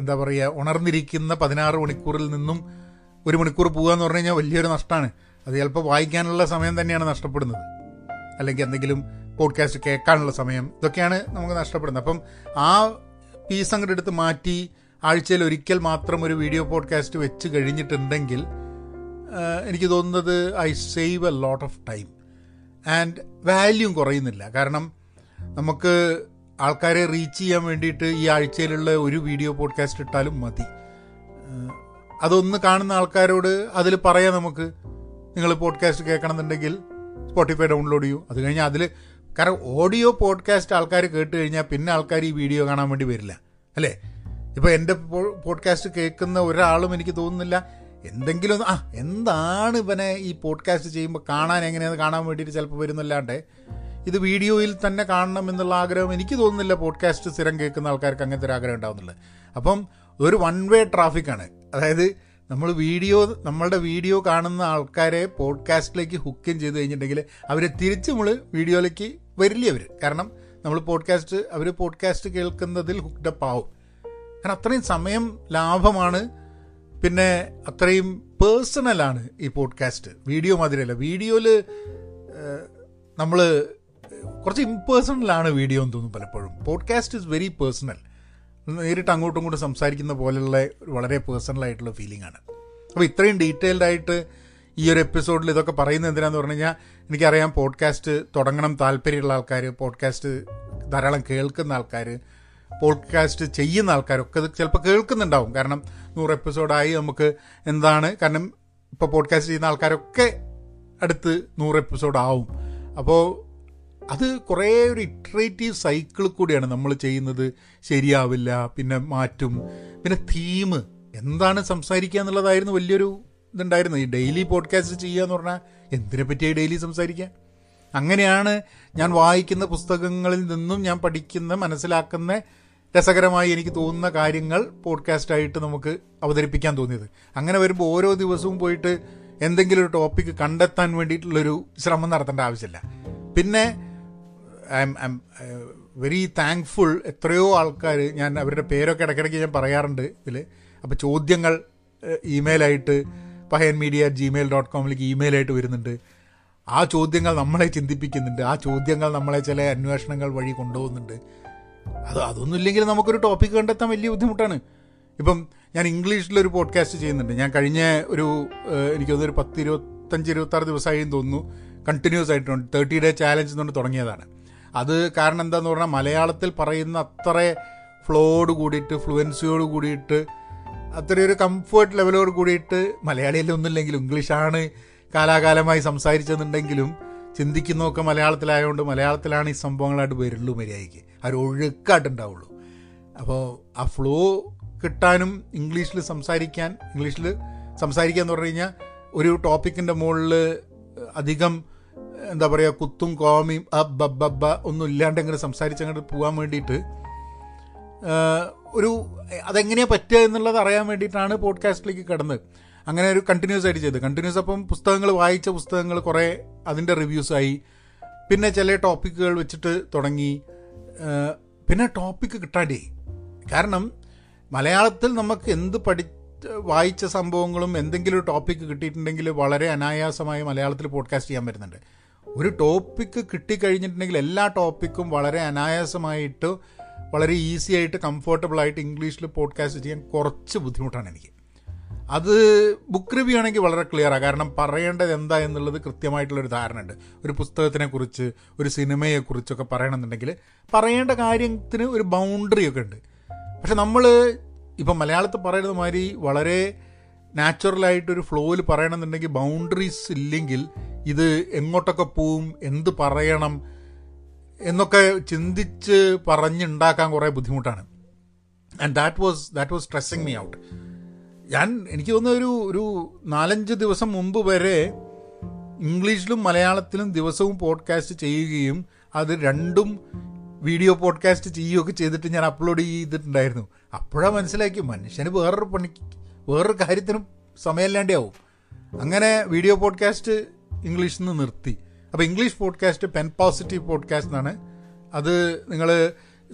എന്താ പറയുക ഉണർന്നിരിക്കുന്ന പതിനാറ് മണിക്കൂറിൽ നിന്നും ഒരു മണിക്കൂർ പോകുക എന്ന് പറഞ്ഞു കഴിഞ്ഞാൽ വലിയൊരു നഷ്ടമാണ്. അത് ചിലപ്പോൾ വായിക്കാനുള്ള സമയം തന്നെയാണ് നഷ്ടപ്പെടുന്നത്, അല്ലെങ്കിൽ എന്തെങ്കിലും പോഡ്കാസ്റ്റ് കേൾക്കാനുള്ള സമയം, ഇതൊക്കെയാണ് നമുക്ക് നഷ്ടപ്പെടുന്നത്. അപ്പം ആ പീസ് അങ്ങോട്ട് എടുത്ത് മാറ്റി ആഴ്ചയിൽ ഒരിക്കൽ മാത്രം ഒരു വീഡിയോ പോഡ്കാസ്റ്റ് വെച്ച് കഴിഞ്ഞിട്ടുണ്ടെങ്കിൽ എനിക്ക് തോന്നുന്നത് I save a lot of time and വാല്യൂം കുറയുന്നില്ല. കാരണം നമുക്ക് ആൾക്കാരെ റീച്ച് ചെയ്യാൻ വേണ്ടിയിട്ട് ഈ ആഴ്ചയിലുള്ള ഒരു വീഡിയോ പോഡ്കാസ്റ്റ് ഇട്ടാലും മതി. അതൊന്ന് കാണുന്ന ആൾക്കാരോട് അതിൽ പറയാം, നമുക്ക് നിങ്ങൾ പോഡ്കാസ്റ്റ് കേൾക്കണമെന്നുണ്ടെങ്കിൽ സ്പോട്ടിഫൈ ഡൗൺലോഡ് ചെയ്യൂ. അത് കഴിഞ്ഞാൽ അതിൽ, കാരണം ഓഡിയോ പോഡ്കാസ്റ്റ് ആൾക്കാർ കേട്ട് കഴിഞ്ഞാൽ പിന്നെ ആൾക്കാർ ഈ വീഡിയോ കാണാൻ വേണ്ടി വരില്ല, അല്ലേ? ഇപ്പോൾ എൻ്റെ പോഡ്കാസ്റ്റ് കേൾക്കുന്ന ഒരാളും എനിക്ക് തോന്നുന്നില്ല എന്തെങ്കിലും ആ എന്താണ് ഇവനെ ഈ പോഡ്കാസ്റ്റ് ചെയ്യുമ്പോൾ കാണാൻ എങ്ങനെയാണെന്ന് കാണാൻ വേണ്ടിയിട്ട് ചിലപ്പോൾ വരുന്നല്ലാണ്ട് ഇത് വീഡിയോയിൽ തന്നെ കാണണം എന്നുള്ള ആഗ്രഹം എനിക്ക് തോന്നുന്നില്ല പോഡ്കാസ്റ്റ് സ്ഥിരം കേൾക്കുന്ന ആൾക്കാർക്ക് അങ്ങനത്തെ ഒരു ആഗ്രഹം ഉണ്ടാവുന്നില്ല. അപ്പം ഒരു വൺ വേ ട്രാഫിക്കാണ്. അതായത് നമ്മൾ വീഡിയോ നമ്മളുടെ വീഡിയോ കാണുന്ന ആൾക്കാരെ പോഡ്കാസ്റ്റിലേക്ക് ഹുക്കിൻ ചെയ്ത് കഴിഞ്ഞിട്ടുണ്ടെങ്കിൽ അവർ തിരിച്ച് നമ്മൾ വീഡിയോയിലേക്ക് വരില്ല അവർ. കാരണം നമ്മൾ പോഡ്കാസ്റ്റ് അവർ പോഡ്കാസ്റ്റ് കേൾക്കുന്നതിൽ ഹുക്ഡപ്പ് ആവും. കാരണം അത്രയും സമയം ലാഭമാണ്. പിന്നെ അത്രയും പേഴ്സണലാണ് ഈ പോഡ്കാസ്റ്റ്, വീഡിയോ മാതിരിയല്ല. വീഡിയോയിൽ നമ്മൾ കുറച്ച് ഇംപേഴ്സണലാണ് വീഡിയോ എന്ന് തോന്നും പലപ്പോഴും. പോഡ്കാസ്റ്റ് ഈസ് വെരി പേഴ്സണൽ, നേരിട്ട് അങ്ങോട്ടും ഇങ്ങോട്ടും സംസാരിക്കുന്ന പോലെയുള്ള വളരെ പേഴ്സണലായിട്ടുള്ള ഫീലിംഗ് ആണ്. അപ്പോൾ ഇത്രയും ഡീറ്റെയിൽഡായിട്ട് ഈ ഒരു എപ്പിസോഡിൽ ഇതൊക്കെ പറയുന്നത് എന്തിനാണെന്ന് പറഞ്ഞു കഴിഞ്ഞാൽ, എനിക്കറിയാം പോഡ്കാസ്റ്റ് തുടങ്ങണം താല്പര്യമുള്ള ആൾക്കാർ, പോഡ്കാസ്റ്റ് ധാരാളം കേൾക്കുന്ന ആൾക്കാർ, പോഡ്കാസ്റ്റ് ചെയ്യുന്ന ആൾക്കാരൊക്കെ ഇത് ചിലപ്പോൾ കേൾക്കുന്നുണ്ടാവും. കാരണം നൂറ് എപ്പിസോഡായി നമുക്ക് എന്താണ്, കാരണം ഇപ്പോൾ പോഡ്കാസ്റ്റ് ചെയ്യുന്ന ആൾക്കാരൊക്കെ അടുത്ത് നൂറ് എപ്പിസോഡാവും. അപ്പോൾ അത് കുറേ ഒരു ഇറ്ററേറ്റീവ് സൈക്കിൾ കൂടിയാണ് നമ്മൾ ചെയ്യുന്നത്. ശരിയാവില്ല, പിന്നെ മാറ്റും, പിന്നെ തീം എന്താണ് സംസാരിക്കുക എന്നുള്ളതായിരുന്നു വലിയൊരു ഇതുണ്ടായിരുന്നു. ഈ ഡെയിലി പോഡ്കാസ്റ്റ് ചെയ്യുക എന്ന് പറഞ്ഞാൽ എന്തിനെ പറ്റിയായി ഡെയിലി സംസാരിക്കാൻ. അങ്ങനെയാണ് ഞാൻ വായിക്കുന്ന പുസ്തകങ്ങളിൽ നിന്നും ഞാൻ പഠിക്കുന്ന മനസ്സിലാക്കുന്ന രസകരമായി എനിക്ക് തോന്നുന്ന കാര്യങ്ങൾ പോഡ്കാസ്റ്റായിട്ട് നമുക്ക് അവതരിപ്പിക്കാൻ തോന്നിയത്. അങ്ങനെ വരുമ്പോൾ ഓരോ ദിവസവും പോയിട്ട് എന്തെങ്കിലും ഒരു ടോപ്പിക്ക് കണ്ടെത്താൻ വേണ്ടിയിട്ടുള്ളൊരു ശ്രമം നടത്തേണ്ട ആവശ്യമില്ല. പിന്നെ I am I am very thankful. എത്രയോ ആൾക്കാർ, ഞാൻ അവരുടെ പേരൊക്കെ ഇടയ്ക്കിടയ്ക്ക് ഞാൻ പറയാറുണ്ട് ഇതിൽ. അപ്പോൾ ചോദ്യങ്ങൾ ഇമെയിലായിട്ട് Pahayan media at Gmail dot കോമിലേക്ക് ഇമെയിലായിട്ട് വരുന്നുണ്ട്. ആ ചോദ്യങ്ങൾ നമ്മളെ ചിന്തിപ്പിക്കുന്നുണ്ട്, ആ ചോദ്യങ്ങൾ നമ്മളെ ചില അന്വേഷണങ്ങൾ വഴി കൊണ്ടുപോകുന്നുണ്ട്. അത് അതൊന്നും ഇല്ലെങ്കിൽ നമുക്കൊരു ടോപ്പിക്ക് കണ്ടെത്താൻ വലിയ ബുദ്ധിമുട്ടാണ്. ഇപ്പം ഞാൻ ഇംഗ്ലീഷിലൊരു പോഡ്കാസ്റ്റ് ചെയ്യുന്നുണ്ട്. ഞാൻ കഴിഞ്ഞ ഒരു എനിക്ക് തോന്നുന്നൊരു പത്ത് ഇരുപത്തഞ്ച് ഇരുപത്താറ് ദിവസമായും തോന്നുന്നു കണ്ടിന്യൂസ് ആയിട്ടുണ്ട്. തേർട്ടി ഡേ ചാലഞ്ച് എന്നുകൊണ്ട് തുടങ്ങിയതാണ്. അത് കാരണം എന്താണെന്ന് പറഞ്ഞാൽ മലയാളത്തിൽ പറയുന്ന അത്ര ഫ്ലോയോട് കൂടിയിട്ട് ഫ്ലുവൻസിയോട് കൂടിയിട്ട് അത്രയൊരു കംഫേർട്ട് ലെവലോട് കൂടിയിട്ട് മലയാളിയിൽ ഒന്നുമില്ലെങ്കിലും ഇംഗ്ലീഷാണ് കാലാകാലമായി സംസാരിച്ചെന്നുണ്ടെങ്കിലും ചിന്തിക്കുന്നതൊക്കെ മലയാളത്തിലായതുകൊണ്ട് മലയാളത്തിലാണ് ഈ സംഭവങ്ങളായിട്ട് വരുള്ളൂ മര്യാദയ്ക്ക്, അവർ ഒഴുക്കായിട്ടുണ്ടാവുള്ളൂ. അപ്പോൾ ആ ഫ്ലോ കിട്ടാനും ഇംഗ്ലീഷിൽ സംസാരിക്കാൻ ഇംഗ്ലീഷിൽ സംസാരിക്കുക എന്ന് പറഞ്ഞു കഴിഞ്ഞാൽ ഒരു ടോപ്പിക്കിൻ്റെ മുകളിൽ അധികം എന്താ പറയുക കുത്തും കോമിയും അബ് ബബ് ബബ്ബ ഒന്നും ഇല്ലാണ്ട് അങ്ങനെ സംസാരിച്ചങ്ങോട്ട് പോകാൻ വേണ്ടിയിട്ട് ഒരു അതെങ്ങനെയാണ് പറ്റുക എന്നുള്ളത് അറിയാൻ വേണ്ടിയിട്ടാണ് പോഡ്കാസ്റ്റിലേക്ക് കടന്നത്. അങ്ങനെ ഒരു കണ്ടിന്യൂസ് ആയിട്ട് ചെയ്ത് കണ്ടിന്യൂസ് അപ്പം പുസ്തകങ്ങൾ വായിച്ച പുസ്തകങ്ങൾ കുറേ അതിൻ്റെ റിവ്യൂസായി. പിന്നെ ചില ടോപ്പിക്കുകൾ വെച്ചിട്ട് തുടങ്ങി. പിന്നെ ടോപ്പിക്ക് കിട്ടാണ്ടേ, കാരണം മലയാളത്തിൽ നമുക്ക് എന്ത് പഠി വായിച്ച സംഭവങ്ങളും എന്തെങ്കിലും ഒരു ടോപ്പിക്ക് കിട്ടിയിട്ടുണ്ടെങ്കിൽ വളരെ അനായാസമായി മലയാളത്തിൽ പോഡ്കാസ്റ്റ് ചെയ്യാൻ പറ്റുന്നുണ്ട്. ഒരു ടോപ്പിക്ക് കിട്ടിക്കഴിഞ്ഞിട്ടുണ്ടെങ്കിൽ എല്ലാ ടോപ്പിക്കും വളരെ അനായാസമായിട്ട് വളരെ ഈസി ആയിട്ട് കംഫർട്ടബിളായിട്ട് ഇംഗ്ലീഷിൽ പോഡ്കാസ്റ്റ് ചെയ്യാൻ കുറച്ച് ബുദ്ധിമുട്ടാണ് എനിക്ക്. അത് ബുക്ക് റിവ്യൂ ആണെങ്കിൽ വളരെ ക്ലിയറാണ്, കാരണം പറയേണ്ടത് എന്താ എന്നുള്ളത് കൃത്യമായിട്ടുള്ളൊരു ധാരണ ഉണ്ട്. ഒരു പുസ്തകത്തിനെക്കുറിച്ച് ഒരു സിനിമയെക്കുറിച്ചൊക്കെ പറയണമെന്നുണ്ടെങ്കിൽ പറയേണ്ട കാര്യത്തിന് ഒരു ബൗണ്ടറിയൊക്കെ ഉണ്ട്. പക്ഷെ നമ്മൾ ഇപ്പം മലയാളത്തിൽ പറയുന്ന മാതിരി വളരെ നാച്ചുറലായിട്ടൊരു ഫ്ലോയിൽ പറയണമെന്നുണ്ടെങ്കിൽ ബൗണ്ടറീസ് ഇല്ലെങ്കിൽ ഇത് എങ്ങോട്ടൊക്കെ പോവും, എന്ത് പറയണം എന്നൊക്കെ ചിന്തിച്ച് പറഞ്ഞുണ്ടാക്കാൻ കുറേ ബുദ്ധിമുട്ടാണ്. And that was that was stressing me out. ഞാൻ എനിക്ക് തോന്നുന്ന ഒരു ഒരു നാലഞ്ച് ദിവസം മുമ്പ് വരെ ഇംഗ്ലീഷിലും മലയാളത്തിലും ദിവസവും പോഡ്കാസ്റ്റ് ചെയ്യുകയും അത് രണ്ടും വീഡിയോ പോഡ്കാസ്റ്റ് ചെയ്യുകയൊക്കെ ചെയ്തിട്ട് ഞാൻ അപ്ലോഡ് ചെയ്തിട്ടുണ്ടായിരുന്നു. അപ്പോഴാണ് മനസ്സിലാക്കി മനുഷ്യന് വേറൊരു പണി വേറൊരു കാര്യത്തിനും സമയമില്ലാണ്ടേ ആവും. അങ്ങനെ വീഡിയോ പോഡ്കാസ്റ്റ് ഇംഗ്ലീഷിൽ നിന്ന് നിർത്തി. അപ്പോൾ English podcast pen positive podcast എന്നാണ്. അത് നിങ്ങൾ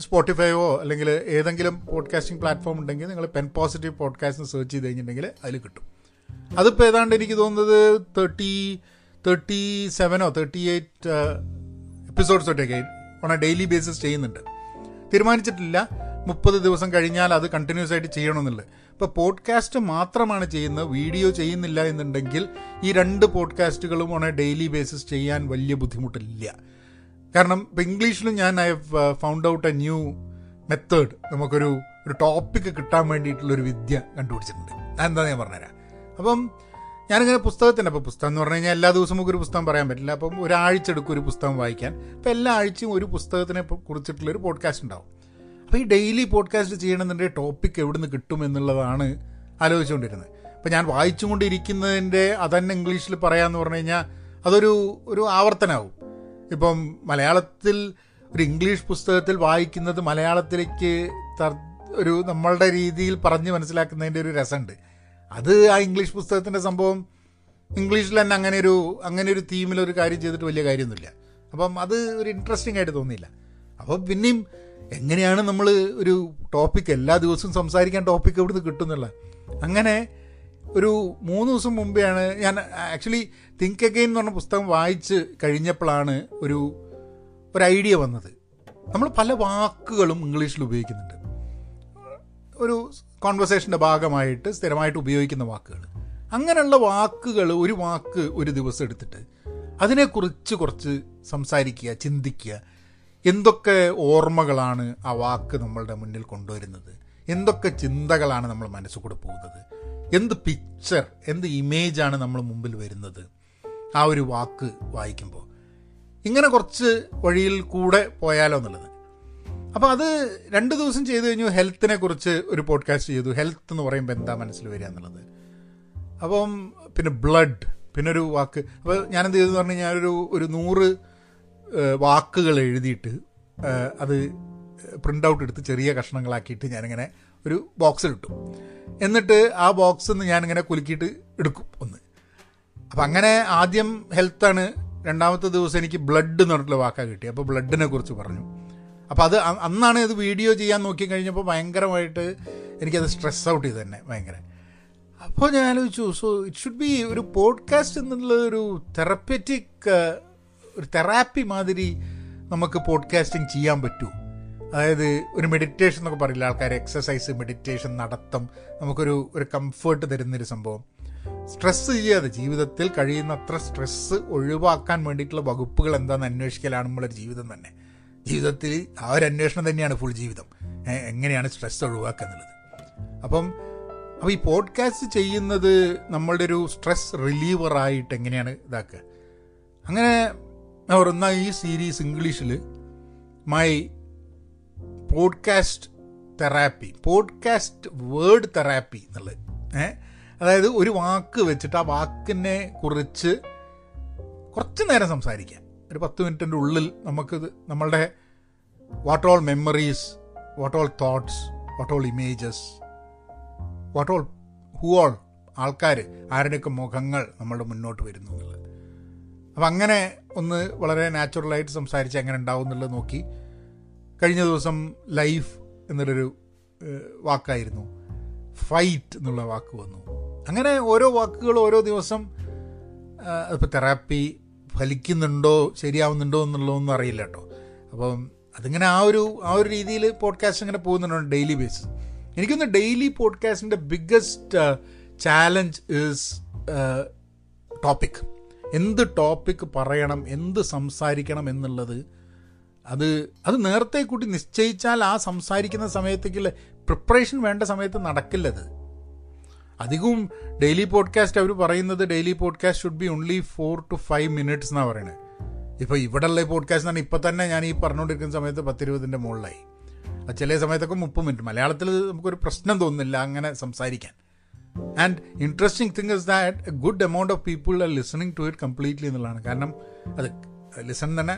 സ്പോട്ടിഫൈയോ അല്ലെങ്കിൽ ഏതെങ്കിലും പോഡ്കാസ്റ്റിംഗ് പ്ലാറ്റ്ഫോം ഉണ്ടെങ്കിൽ നിങ്ങൾ പെൻ പോസിറ്റീവ് പോഡ്കാസ്റ്റ് സെർച്ച് ചെയ്ത് കഴിഞ്ഞിട്ടുണ്ടെങ്കിൽ അതിൽ കിട്ടും. അതിപ്പോൾ ഏതാണ്ട് എനിക്ക് തോന്നുന്നത് തേർട്ടി തേർട്ടി സെവനോ തേർട്ടി എയ്റ്റ് എപ്പിസോഡ്സ് ഒക്കെ ഓൺ എ ഡെയിലി ബേസിസ് ചെയ്യുന്നുണ്ട്. തീരുമാനിച്ചിട്ടില്ല മുപ്പത് ദിവസം കഴിഞ്ഞാൽ അത് കണ്ടിന്യൂസ് ആയിട്ട് ചെയ്യണമെന്നുള്ളത്. ഇപ്പോൾ പോഡ്കാസ്റ്റ് മാത്രമാണ് ചെയ്യുന്നത്, വീഡിയോ ചെയ്യുന്നില്ല എന്നുണ്ടെങ്കിൽ ഈ രണ്ട് പോഡ്കാസ്റ്റുകളും ഓൺ എ ഡെയിലി ബേസിസ് ചെയ്യാൻ വലിയ ബുദ്ധിമുട്ടില്ല. കാരണം ഇപ്പം ഇംഗ്ലീഷിലും ഞാൻ I have found out a new method. നമുക്കൊരു ഒരു ടോപ്പിക്ക് കിട്ടാൻ വേണ്ടിയിട്ടുള്ളൊരു വിദ്യ കണ്ടുപിടിച്ചിട്ടുണ്ട്. അതെന്താണെന്ന് ഞാൻ പറഞ്ഞുതരാം. അപ്പം ഞാനിങ്ങനെ പുസ്തകത്തിൻ്റെ അപ്പോൾ പുസ്തകം എന്ന് പറഞ്ഞു കഴിഞ്ഞാൽ എല്ലാ ദിവസവും നമുക്കൊരു പുസ്തകം പറയാൻ പറ്റില്ല. അപ്പം ഒരാഴ്ച എടുക്കും ഒരു പുസ്തകം വായിക്കാൻ. അപ്പോൾ എല്ലാ ആഴ്ചയും ഒരു പുസ്തകത്തിനെ കുറിച്ചിട്ടുള്ളൊരു പോഡ്കാസ്റ്റ് ഉണ്ടാവും. അപ്പോൾ ഈ ഡെയിലി പോഡ്കാസ്റ്റ് ചെയ്യണമെന്നുണ്ടെങ്കിൽ ടോപ്പിക്ക് എവിടെ നിന്ന് കിട്ടും എന്നുള്ളതാണ് ആലോചിച്ചുകൊണ്ടിരുന്നത്. അപ്പോൾ ഞാൻ വായിച്ചുകൊണ്ടിരിക്കുന്നതിൻ്റെ അതന്നെ ഇംഗ്ലീഷിൽ പറയാമെന്ന് പറഞ്ഞു കഴിഞ്ഞാൽ അതൊരു ഒരു ആവർത്തനമാവും. ഇപ്പം മലയാളത്തിൽ ഒരു ഇംഗ്ലീഷ് പുസ്തകത്തിൽ വായിക്കുന്നത് മലയാളത്തിലേക്ക് ഒരു നമ്മളുടെ രീതിയിൽ പറഞ്ഞ് മനസ്സിലാക്കുന്നതിൻ്റെ ഒരു രസമുണ്ട്. അത് ആ ഇംഗ്ലീഷ് പുസ്തകത്തിൻ്റെ സംഭവം ഇംഗ്ലീഷിൽ തന്നെ അങ്ങനെ ഒരു അങ്ങനെ ഒരു തീമിലൊരു കാര്യം ചെയ്തിട്ട് വലിയ കാര്യമൊന്നുമില്ല. അപ്പം അത് ഒരു ഇൻട്രസ്റ്റിംഗ് ആയിട്ട് തോന്നിയില്ല. അപ്പോൾ പിന്നെയും എങ്ങനെയാണ് നമ്മൾ ഒരു ടോപ്പിക്ക് എല്ലാ ദിവസവും സംസാരിക്കാൻ ടോപ്പിക്ക് എവിടുന്ന് കിട്ടുന്നില്ല. അങ്ങനെ ഒരു മൂന്ന് ദിവസം മുമ്പെയാണ് ഞാൻ ആക്ച്വലി തിങ്ക് അഗെയിൻ എന്ന് പറഞ്ഞ പുസ്തകം വായിച്ച് കഴിഞ്ഞപ്പോഴാണ് ഒരു ഒരു ഐഡിയ വന്നത്. നമ്മൾ പല വാക്കുകളും ഇംഗ്ലീഷിൽ ഉപയോഗിക്കുന്നുണ്ട്, ഒരു കോൺവെർസേഷൻ്റെ ഭാഗമായിട്ട് സ്ഥിരമായിട്ട് ഉപയോഗിക്കുന്ന വാക്കുകൾ. അങ്ങനെയുള്ള വാക്കുകൾ, ഒരു വാക്ക് ഒരു ദിവസം എടുത്തിട്ട് അതിനെക്കുറിച്ച് കുറച്ച് സംസാരിക്കുക, ചിന്തിക്കുക. എന്തൊക്കെ ഓർമ്മകളാണ് ആ വാക്ക് നമ്മളുടെ മുന്നിൽ കൊണ്ടുവരുന്നത്, എന്തൊക്കെ ചിന്തകളാണ് നമ്മൾ മനസ്സിൽ കൂടെ പോകുന്നത്, എന്ത് പിക്ചർ എന്ത് ഇമേജാണ് നമ്മൾ മുമ്പിൽ വരുന്നത് ആ ഒരു വാക്ക് വായിക്കുമ്പോൾ. ഇങ്ങനെ കുറച്ച് വഴിയിൽ കൂടെ പോയാലോ എന്നുള്ളത്. അപ്പോൾ അത് രണ്ട് ദിവസം ചെയ്ത് കഴിഞ്ഞു. ഹെൽത്തിനെ കുറിച്ച് ഒരു പോഡ്കാസ്റ്റ് ചെയ്തു. ഹെൽത്ത് എന്ന് പറയുമ്പോൾ എന്താ മനസ്സിൽ വരിക എന്നുള്ളത്. അപ്പം പിന്നെ ബ്ലഡ്, പിന്നൊരു വാക്ക്. അപ്പോൾ ഞാനെന്ത് ചെയ്തെന്ന് പറഞ്ഞു കഴിഞ്ഞാൽ ഒരു ഒരു നൂറ് വാക്കുകൾ എഴുതിയിട്ട് അത് പ്രിൻ്റ് ഔട്ട് എടുത്ത് ചെറിയ കഷ്ണങ്ങളാക്കിയിട്ട് ഞാനിങ്ങനെ ഒരു ബോക്സിൽ ഇട്ടു. എന്നിട്ട് ആ ബോക്സിൽ നിന്ന് ഞാനിങ്ങനെ കുലുക്കിയിട്ട് എടുക്കും ഒന്ന്. അപ്പം അങ്ങനെ ആദ്യം ഹെൽത്താണ്, രണ്ടാമത്തെ ദിവസം എനിക്ക് ബ്ലഡ് എന്ന് പറഞ്ഞിട്ടുള്ള വാക്കാണ് കിട്ടി. അപ്പോൾ ബ്ലഡിനെ കുറിച്ച് പറഞ്ഞു. അപ്പോൾ അത് അന്നാണ് ഇത് വീഡിയോ ചെയ്യാൻ നോക്കി കഴിഞ്ഞപ്പോൾ ഭയങ്കരമായിട്ട് എനിക്കത് സ്ട്രെസ് ഔട്ട് ചെയ്ത് തന്നെ ഭയങ്കര. അപ്പോൾ ഞാൻ ആലോചിച്ചു, സോ ഇറ്റ് ഷുഡ് ബി ഒരു പോഡ്കാസ്റ്റ് എന്നുള്ള ഒരു തെറപ്പറ്റിക്, ഒരു തെറാപ്പി മാതിരി നമുക്ക് പോഡ്കാസ്റ്റിംഗ് ചെയ്യാൻ പറ്റൂ. അതായത് ഒരു മെഡിറ്റേഷൻ എന്നൊക്കെ പറയില്ല ആൾക്കാർ, എക്സസൈസ്, മെഡിറ്റേഷൻ, നടത്തം, നമുക്കൊരു ഒരു കംഫേർട്ട് തരുന്നൊരു സംഭവം. സ്ട്രെസ്സ് ചെയ്യാതെ ജീവിതത്തിൽ കഴിയുന്നത്ര സ്ട്രെസ്സ് ഒഴിവാക്കാൻ വേണ്ടിയിട്ടുള്ള വകുപ്പുകൾ എന്താണെന്ന് അന്വേഷിക്കലാണ് നമ്മളെ ജീവിതം തന്നെ. ജീവിതത്തിൽ ആ ഒരു അന്വേഷണം തന്നെയാണ് ഫുൾ ജീവിതം, എങ്ങനെയാണ് സ്ട്രെസ്സ് ഒഴിവാക്കുക എന്നുള്ളത്. അപ്പം അപ്പോൾ ഈ പോഡ്കാസ്റ്റ് ചെയ്യുന്നത് നമ്മളുടെ ഒരു സ്ട്രെസ് റിലീവറായിട്ട് എങ്ങനെയാണ് ഇതാക്കുക. അങ്ങനെ ഞാൻ പറയുന്ന ഈ സീരീസ് ഇംഗ്ലീഷിൽ my podcast therapy, podcast word therapy എന്നുള്ളത്. അതായത് ഒരു വാക്ക് വെച്ചിട്ട് ആ വാക്കിനെ കുറിച്ച് കുറച്ച് നേരം സംസാരിക്കാം. ഒരു പത്ത് മിനിറ്റിൻ്റെ ഉള്ളിൽ നമുക്ക് നമ്മളുടെ what all memories, what all thoughts, what all images, what all who all ആൾക്കാർ, ആരുടെയൊക്കെ മുഖങ്ങൾ നമ്മളുടെ മുന്നോട്ട് വരുന്നു എന്നുള്ളത്. അപ്പം അങ്ങനെ ഒന്ന് വളരെ നാച്ചുറലായിട്ട് സംസാരിച്ച് എങ്ങനെ ഉണ്ടാവും എന്നുള്ളത് നോക്കി. കഴിഞ്ഞ ദിവസം ലൈഫ് എന്നുള്ളൊരു വാക്കായിരുന്നു, ഫൈറ്റ് എന്നുള്ള വാക്ക് വന്നു. അങ്ങനെ ഓരോ വാക്കുകൾ ഓരോ ദിവസം, അതിപ്പോൾ തെറാപ്പി ഫലിക്കുന്നുണ്ടോ ശരിയാവുന്നുണ്ടോ എന്നുള്ളതൊന്നും അറിയില്ല കേട്ടോ. അപ്പം അതിങ്ങനെ ആ ഒരു ആ ഒരു രീതിയിൽ പോഡ്കാസ്റ്റ് ഇങ്ങനെ പോകുന്നുണ്ട് ഡെയിലി ബേസിസ്. എനിക്കൊന്ന് ഡെയിലി പോഡ്കാസ്റ്റിൻ്റെ ബിഗ്ഗസ്റ്റ് ചാലഞ്ച് ഈസ് ടോപ്പിക്. എന്ത് ടോപ്പിക് പറയണം, എന്ത് സംസാരിക്കണം എന്നുള്ളത്, അത് അത് നേരത്തെ കൂട്ടി നിശ്ചയിച്ചാൽ ആ സംസാരിക്കുന്ന സമയത്തേക്കുള്ള പ്രിപ്പറേഷൻ വേണ്ട സമയത്ത് നടക്കില്ലത്. അധികവും ഡെയിലി പോഡ്കാസ്റ്റ് അവർ പറയുന്നത് daily podcast should be only four to five minutes എന്നാണ് പറയണത്. ഇപ്പോൾ ഇവിടെ ഉള്ള പോഡ്കാസ്റ്റ് എന്ന് പറഞ്ഞാൽ ഇപ്പം തന്നെ ഞാൻ ഈ പറഞ്ഞുകൊണ്ടിരിക്കുന്ന സമയത്ത് പത്തിരുപതിൻ്റെ മുകളിലായി. അത് ചില സമയത്തൊക്കെ മുപ്പത് മിനിറ്റ്. മലയാളത്തിൽ നമുക്കൊരു പ്രശ്നം തോന്നുന്നില്ല അങ്ങനെ സംസാരിക്കാൻ. And interesting thing is that a good amount of people are listening to it completely എന്നുള്ളതാണ്. കാരണം അത് ലിസൺ തന്നെ,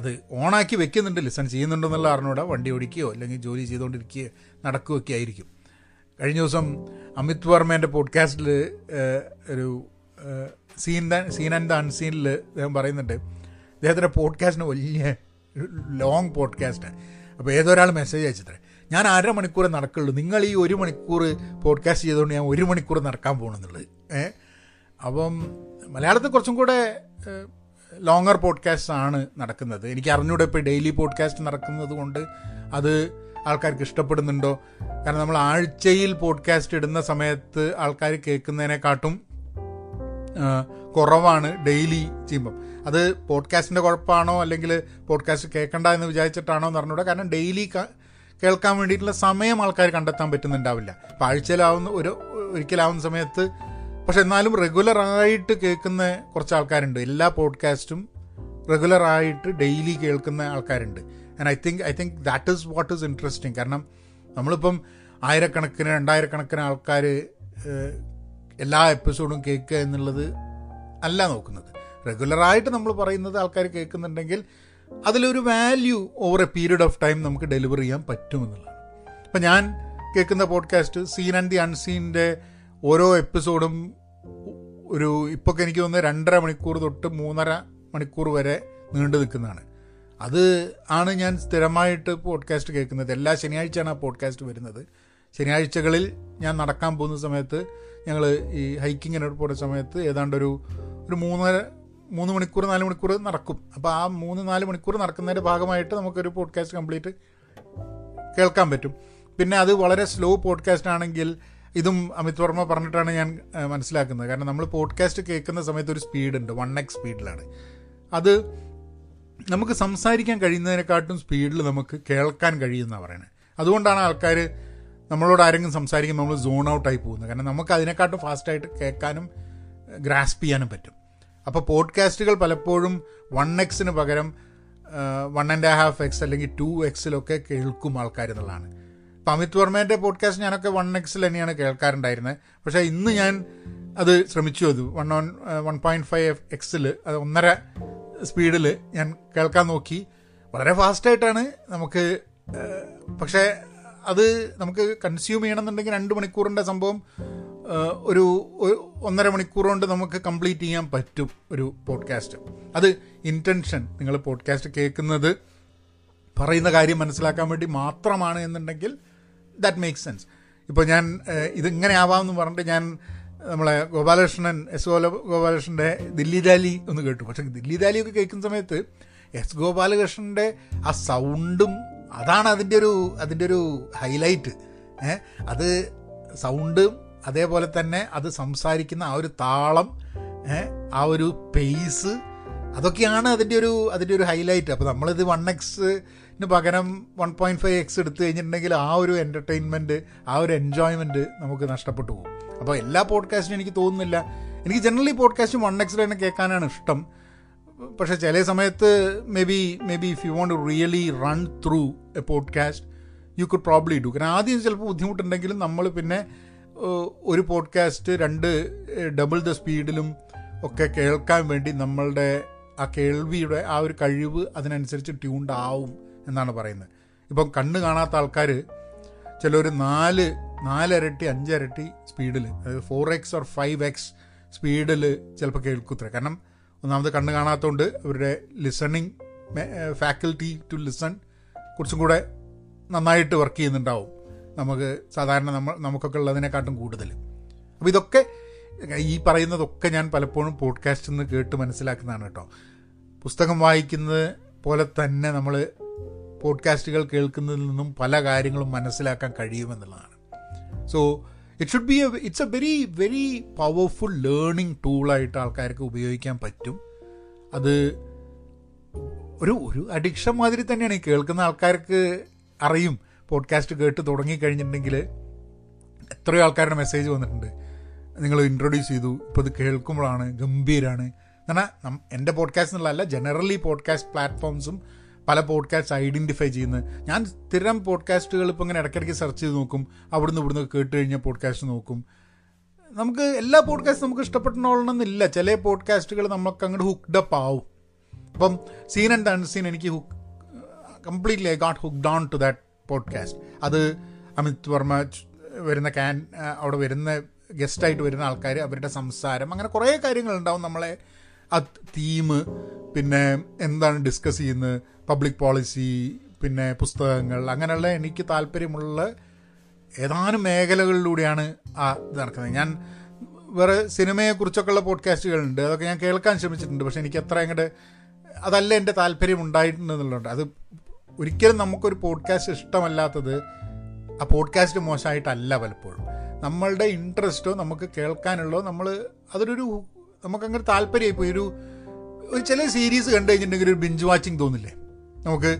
അത് ഓണാക്കി വെക്കുന്നുണ്ട്, ലിസൺ ചെയ്യുന്നുണ്ടെന്നുള്ള അറിഞ്ഞൂടെ, വണ്ടി ഓടിക്കുകയോ അല്ലെങ്കിൽ ജോലി ചെയ്തുകൊണ്ടിരിക്കുകയോ നടക്കുകയൊക്കെ ആയിരിക്കും. കഴിഞ്ഞ ദിവസം അമിത് വർമ്മേൻ്റെ പോഡ്കാസ്റ്റിൽ ഒരു scene the scene and the അൺസീനിൽ അദ്ദേഹം പറയുന്നുണ്ട്, അദ്ദേഹത്തിൻ്റെ പോഡ്കാസ്റ്റിന് വലിയ ലോങ് പോഡ്കാസ്റ്റാണ്. അപ്പോൾ ഏതൊരാൾ മെസ്സേജ് അയച്ചിത്രേ, ഞാൻ അര മണിക്കൂർ നടക്കുള്ളൂ, നിങ്ങൾ ഈ ഒരു മണിക്കൂർ പോഡ്കാസ്റ്റ് ചെയ്തുകൊണ്ട് ഞാൻ ഒരു മണിക്കൂർ നടക്കാൻ പോകണമെന്നുള്ളത്. ഏഹ് അപ്പം മലയാളത്തിൽ കുറച്ചും കൂടെ ലോങ്ങർ പോഡ്കാസ്റ്റ് ആണ് നടക്കുന്നത്. എനിക്ക് അറിഞ്ഞൂടെ ഇപ്പോൾ ഡെയിലി പോഡ്കാസ്റ്റ് നടക്കുന്നത് കൊണ്ട് അത് ആൾക്കാർക്ക് ഇഷ്ടപ്പെടുന്നുണ്ടോ. കാരണം നമ്മൾ ആഴ്ചയിൽ പോഡ്കാസ്റ്റ് ഇടുന്ന സമയത്ത് ആൾക്കാർ കേൾക്കുന്നതിനെക്കാട്ടും കുറവാണ് ഡെയിലി ചെയ്യുമ്പം. അത് പോഡ്കാസ്റ്റിൻ്റെ കുഴപ്പമാണോ അല്ലെങ്കിൽ പോഡ്കാസ്റ്റ് കേൾക്കണ്ട എന്ന് വിചാരിച്ചിട്ടാണോ എന്ന് അറിഞ്ഞൂടെ. കാരണം ഡെയിലി കേൾക്കാൻ വേണ്ടിയിട്ടുള്ള സമയം ആൾക്കാർ കണ്ടെത്താൻ പറ്റുന്നുണ്ടാവില്ല. അപ്പോൾ ആഴ്ചയിലാവുന്ന ഒരു ഒരിക്കലാവുന്ന സമയത്ത് പക്ഷെ എന്നാലും റെഗുലറായിട്ട് കേൾക്കുന്ന കുറച്ച് ആൾക്കാരുണ്ട്. എല്ലാ പോഡ്കാസ്റ്റും റെഗുലറായിട്ട് ഡെയിലി കേൾക്കുന്ന ആൾക്കാരുണ്ട്. And I think I think that is what is interesting. കാരണം നമ്മളിപ്പം ആയിരക്കണക്കിന് രണ്ടായിരക്കണക്കിന് ആൾക്കാർ എല്ലാ എപ്പിസോഡും കേൾക്കുക എന്നുള്ളത് അല്ല നോക്കുന്നത്. റെഗുലറായിട്ട് നമ്മൾ പറയുന്നത് ആൾക്കാർ കേൾക്കുന്നുണ്ടെങ്കിൽ അതിലൊരു value over a period of time നമുക്ക് ഡെലിവർ ചെയ്യാൻ പറ്റുമെന്നുള്ളതാണ്. അപ്പം ഞാൻ കേൾക്കുന്ന പോഡ്കാസ്റ്റ് സീൻ ആൻഡ് ദി അൺസീൻ്റെ ഓരോ എപ്പിസോഡും ഒരു ഇപ്പൊക്കെ എനിക്ക് തോന്നുന്നത് രണ്ടര മണിക്കൂർ തൊട്ട് മൂന്നര മണിക്കൂർ വരെ നീണ്ടു നിൽക്കുന്നതാണ്. അത് ആണ് ഞാൻ സ്ഥിരമായിട്ട് പോഡ്കാസ്റ്റ് കേൾക്കുന്നത്. എല്ലാ ശനിയാഴ്ചയാണ് ആ പോഡ്കാസ്റ്റ് വരുന്നത്. ശനിയാഴ്ചകളിൽ ഞാൻ നടക്കാൻ പോകുന്ന സമയത്ത്, ഞങ്ങൾ ഈ ഹൈക്കിങ്ങിന് പോകുന്ന സമയത്ത് ഏതാണ്ടൊരു ഒരു മൂന്നര മൂന്ന് മണിക്കൂർ നാല് മണിക്കൂർ നടക്കും. അപ്പോൾ ആ മൂന്ന് നാല് മണിക്കൂർ നടക്കുന്നതിൻ്റെ ഭാഗമായിട്ട് നമുക്കൊരു പോഡ്കാസ്റ്റ് കംപ്ലീറ്റ് കേൾക്കാൻ പറ്റും. പിന്നെ അത് വളരെ സ്ലോ പോഡ്കാസ്റ്റ് ആണെങ്കിൽ, ഇതും അമിത് വർമ്മ പറഞ്ഞിട്ടാണ് ഞാൻ മനസ്സിലാക്കുന്നത്, കാരണം നമ്മൾ പോഡ്കാസ്റ്റ് കേൾക്കുന്ന സമയത്ത് ഒരു സ്പീഡുണ്ട്, വൺ എക്സ് സ്പീഡിലാണ്. അത് നമുക്ക് സംസാരിക്കാൻ കഴിയുന്നതിനെക്കാട്ടും സ്പീഡിൽ നമുക്ക് കേൾക്കാൻ കഴിയുമെന്നാണ് പറയുന്നത്. അതുകൊണ്ടാണ് ആൾക്കാർ നമ്മളോട് ആരെങ്കിലും സംസാരിക്കുമ്പോൾ നമ്മൾ സോൺ ഔട്ടായി പോകുന്നത്. കാരണം നമുക്ക് അതിനെക്കാട്ടും ഫാസ്റ്റായിട്ട് കേൾക്കാനും ഗ്രാസ്പ് ചെയ്യാനും പറ്റും. അപ്പോൾ പോഡ്കാസ്റ്റുകൾ പലപ്പോഴും വൺ എക്സിന് പകരം വൺ ആൻഡ് ഹാഫ് എക്സ് അല്ലെങ്കിൽ ടു എക്സിലൊക്കെ കേൾക്കും ആൾക്കാർ എന്നുള്ളതാണ്. ഇപ്പോൾ അമിത് വർമ്മേൻ്റെ പോഡ്കാസ്റ്റ് ഞാനൊക്കെ വൺ എക്സിൽ തന്നെയാണ് കേൾക്കാറുണ്ടായിരുന്നത്. പക്ഷേ ഇന്ന് ഞാൻ അത് ശ്രമിച്ചു. അത് one on one point five എക്സിൽ അത് ഒന്നര സ്പീഡിൽ ഞാൻ കേൾക്കാൻ നോക്കി. വളരെ ഫാസ്റ്റായിട്ടാണ് നമുക്ക്. പക്ഷേ അത് നമുക്ക് കൺസ്യൂം ചെയ്യണമെന്നുണ്ടെങ്കിൽ രണ്ട് മണിക്കൂറിൻ്റെ സംഭവം ഒരു ഒന്നര മണിക്കൂർ കൊണ്ട് നമുക്ക് കംപ്ലീറ്റ് ചെയ്യാൻ പറ്റും ഒരു പോഡ്കാസ്റ്റ്. അത് ഇൻറ്റൻഷൻ, നിങ്ങൾ പോഡ്കാസ്റ്റ് കേൾക്കുന്നത് പറയുന്ന കാര്യം മനസ്സിലാക്കാൻ വേണ്ടി മാത്രമാണ് എന്നുണ്ടെങ്കിൽ ദാറ്റ് മേക്ക് സെൻസ്. ഇപ്പോൾ ഞാൻ ഇതിങ്ങനെ ആവാമെന്ന് പറഞ്ഞിട്ട് ഞാൻ നമ്മളെ ഗോപാലകൃഷ്ണൻ എസ് ഗോപാല ഗോപാലകൃഷ്ണൻ്റെ ദില്ലി ദാലി ഒന്ന് കേട്ടു. പക്ഷേ ദില്ലി ദാലിയൊക്കെ കേൾക്കുന്ന സമയത്ത് എസ് ഗോപാലകൃഷ്ണൻ്റെ ആ സൗണ്ടും അതാണ് അതിൻ്റെ ഒരു അതിൻ്റെ ഒരു ഹൈലൈറ്റ്. അത് സൗണ്ടും അതേപോലെ തന്നെ അത് സംസാരിക്കുന്ന ആ ഒരു താളം, ആ ഒരു പേസ്, അതൊക്കെയാണ് അതിൻ്റെ ഒരു അതിൻ്റെ ഒരു ഹൈലൈറ്റ്. അപ്പോൾ നമ്മളിത് വൺ എക്സിന് പകരം വൺ പോയിൻറ്റ് ഫൈവ് എക്സ് എടുത്തു കഴിഞ്ഞിട്ടുണ്ടെങ്കിൽ ആ ഒരു എൻ്റർടൈൻമെൻറ്റ്, ആ ഒരു എൻജോയ്മെൻറ്റ് നമുക്ക് നഷ്ടപ്പെട്ടു പോകും. അപ്പോൾ എല്ലാ പോഡ്കാസ്റ്റിനും എനിക്ക് തോന്നുന്നില്ല. എനിക്ക് ജനറലി പോഡ്കാസ്റ്റും വൺ എക്സിൽ തന്നെ കേൾക്കാനാണ് ഇഷ്ടം. പക്ഷേ ചില സമയത്ത് maybe maybe if you want to really run through a podcast you could probably do. കാരണം ആദ്യം ചിലപ്പോൾ ബുദ്ധിമുട്ടുണ്ടെങ്കിലും നമ്മൾ പിന്നെ ഒരു പോഡ്കാസ്റ്റ് രണ്ട് ഡബിൾ ദ സ്പീഡിലും ഒക്കെ കേൾക്കാൻ വേണ്ടി നമ്മളുടെ ആ കേൾവിയുടെ ആ ഒരു കഴിവ് അതിനനുസരിച്ച് ട്യൂൺഡ് ആവും എന്നാണ് പറയുന്നത്. ഇപ്പം കണ്ണ് കാണാത്ത ആൾക്കാർ ചിലർ നാല് നാലരട്ടി അഞ്ചരട്ടി സ്പീഡിൽ, അതായത് four x or five x സ്പീഡിൽ ചിലപ്പോൾ കേൾക്കൂത്ര. കാരണം ഒന്നാമത് കണ്ണ് കാണാത്തതുകൊണ്ട് അവരുടെ ലിസണിങ് ഫാക്കൽറ്റി ടു ലിസൺ കുറച്ചും കൂടെ നന്നായിട്ട് വർക്ക് ചെയ്യുന്നുണ്ടാവും നമുക്ക് സാധാരണ നമ്മൾ നമുക്കൊക്കെ ഉള്ളതിനെക്കാട്ടും കൂടുതൽ. അപ്പോൾ ഇതൊക്കെ ഈ പറയുന്നതൊക്കെ ഞാൻ പലപ്പോഴും പോഡ്കാസ്റ്റിൽ നിന്ന് കേട്ട് മനസ്സിലാക്കുന്നതാണ് കേട്ടോ. പുസ്തകം വായിക്കുന്നത് പോലെ തന്നെ നമ്മൾ പോഡ്കാസ്റ്റുകൾ കേൾക്കുന്നതിൽ നിന്നും പല കാര്യങ്ങളും മനസ്സിലാക്കാൻ കഴിയുമെന്നുള്ളതാണ്. So it should be a it's a very very powerful learning ടൂളായിട്ട് ആൾക്കാർക്ക് ഉപയോഗിക്കാൻ പറ്റും. അത് ഒരു ഒരു അഡിക്ഷൻ മാതിരി തന്നെയാണ്. കേൾക്കുന്ന ആൾക്കാർക്ക് അറിയും പോഡ്കാസ്റ്റ് കേട്ട് തുടങ്ങിക്കഴിഞ്ഞിട്ടുണ്ടെങ്കിൽ എത്രയോ ആൾക്കാരുടെ മെസ്സേജ് വന്നിട്ടുണ്ട്, നിങ്ങൾ ഇൻട്രൊഡ്യൂസ് ചെയ്തു, ഇപ്പോൾ ഇത് കേൾക്കുമ്പോഴാണ് ഗംഭീരമാണ്. എന്ന് പറഞ്ഞാൽ എൻ്റെ പോഡ്കാസ്റ്റ് എന്നുള്ളതല്ല, ജനറലി പോഡ്കാസ്റ്റ് പ്ലാറ്റ്ഫോംസും പല പോഡ്കാസ്റ്റ് ഐഡൻറ്റിഫൈ ചെയ്യുന്നത്. ഞാൻ സ്ഥിരം പോഡ്കാസ്റ്റുകൾ ഇപ്പോൾ ഇങ്ങനെ ഇടയ്ക്കിടയ്ക്ക് സെർച്ച് ചെയ്ത് നോക്കും, അവിടുന്ന് ഇവിടുന്ന് കേട്ട് കഴിഞ്ഞാൽ പോഡ്കാസ്റ്റ് നോക്കും. നമുക്ക് എല്ലാ പോഡ്കാസ്റ്റും നമുക്ക് ഇഷ്ടപ്പെട്ടണമെന്നില്ല, ചില പോഡ്കാസ്റ്റുകൾ നമുക്ക് അങ്ങോട്ട് ഹുക്ഡപ്പ് ആവും. അപ്പം സീൻ ആൻഡ് അൺസീൻ എനിക്ക് hook completely I got hooked on to that podcast. അത് അമിത് വർമ്മ വരുന്ന ക്യാൻ അവിടെ വരുന്ന ഗസ്റ്റായിട്ട് വരുന്ന ആൾക്കാർ, അവരുടെ സംസാരം, അങ്ങനെ കുറേ കാര്യങ്ങളുണ്ടാവും. നമ്മളെ ആ തീം, പിന്നെ എന്താണ് ഡിസ്കസ് ചെയ്യുന്നത്, പബ്ലിക് പോളിസി, പിന്നെ പുസ്തകങ്ങൾ, അങ്ങനെയുള്ള എനിക്ക് താല്പര്യമുള്ള ഏതാനും മേഖലകളിലൂടെയാണ് ആ ഇത് നടക്കുന്നത്. ഞാൻ വേറെ സിനിമയെക്കുറിച്ചൊക്കെയുള്ള പോഡ്കാസ്റ്റുകളുണ്ട്, അതൊക്കെ ഞാൻ കേൾക്കാൻ ശ്രമിച്ചിട്ടുണ്ട്. പക്ഷേ എനിക്ക് അത്ര അങ്ങോട്ട് അതല്ല എൻ്റെ താല്പര്യം ഉണ്ടായിട്ടുണ്ടെന്നുള്ളതുകൊണ്ട്. അത് ഒരിക്കലും നമുക്കൊരു പോഡ്കാസ്റ്റ് ഇഷ്ടമല്ലാത്തത് ആ പോഡ്കാസ്റ്റ് മോശമായിട്ടല്ല, പലപ്പോഴും നമ്മളുടെ ഇൻട്രസ്റ്റോ നമുക്ക് കേൾക്കാനുള്ളോ നമ്മൾ അതിലൊരു നമുക്കങ്ങനെ താല്പര്യമായിപ്പോയി. ഒരു ഒരു ചില സീരീസ് കണ്ടു കഴിഞ്ഞിട്ടുണ്ടെങ്കിൽ ഒരു ബിഞ്ച് വാച്ചിങ് തോന്നില്ലേ നമുക്ക്,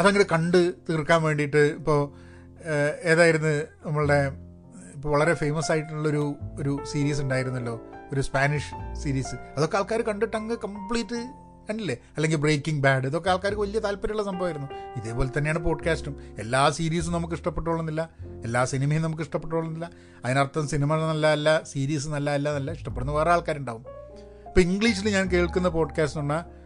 അതങ്ങനെ കണ്ട് തീർക്കാൻ വേണ്ടിയിട്ട്. ഇപ്പോൾ ഏതായിരുന്നു നമ്മളുടെ ഇപ്പോൾ വളരെ ഫേമസ് ആയിട്ടുള്ളൊരു ഒരു സീരീസ് ഉണ്ടായിരുന്നല്ലോ, ഒരു സ്പാനിഷ് സീരീസ്, അതൊക്കെ ആൾക്കാർ കണ്ടിട്ട് അങ്ങ് കംപ്ലീറ്റ് കണ്ടില്ലേ. അല്ലെങ്കിൽ ബ്രേക്കിംഗ് ബാഡ്, ഇതൊക്കെ ആൾക്കാർക്ക് വലിയ താല്പര്യമുള്ള സംഭവമായിരുന്നു. ഇതേപോലെ തന്നെയാണ് പോഡ്കാസ്റ്റും. എല്ലാ സീരീസും നമുക്ക് ഇഷ്ടപ്പെട്ടോളുന്നില്ല, എല്ലാ സിനിമയും നമുക്ക് ഇഷ്ടപ്പെട്ടോളുന്നില്ല. അതിനർത്ഥം സിനിമ നല്ല അല്ല, സീരീസ് നല്ല അല്ല എന്നല്ല, ഇഷ്ടപ്പെടുന്ന വേറെ ആൾക്കാരുണ്ടാവും. ഇപ്പോൾ ഇംഗ്ലീഷിൽ ഞാൻ കേൾക്കുന്ന പോഡ്കാസ്റ്റ് എന്ന് പറഞ്ഞാൽ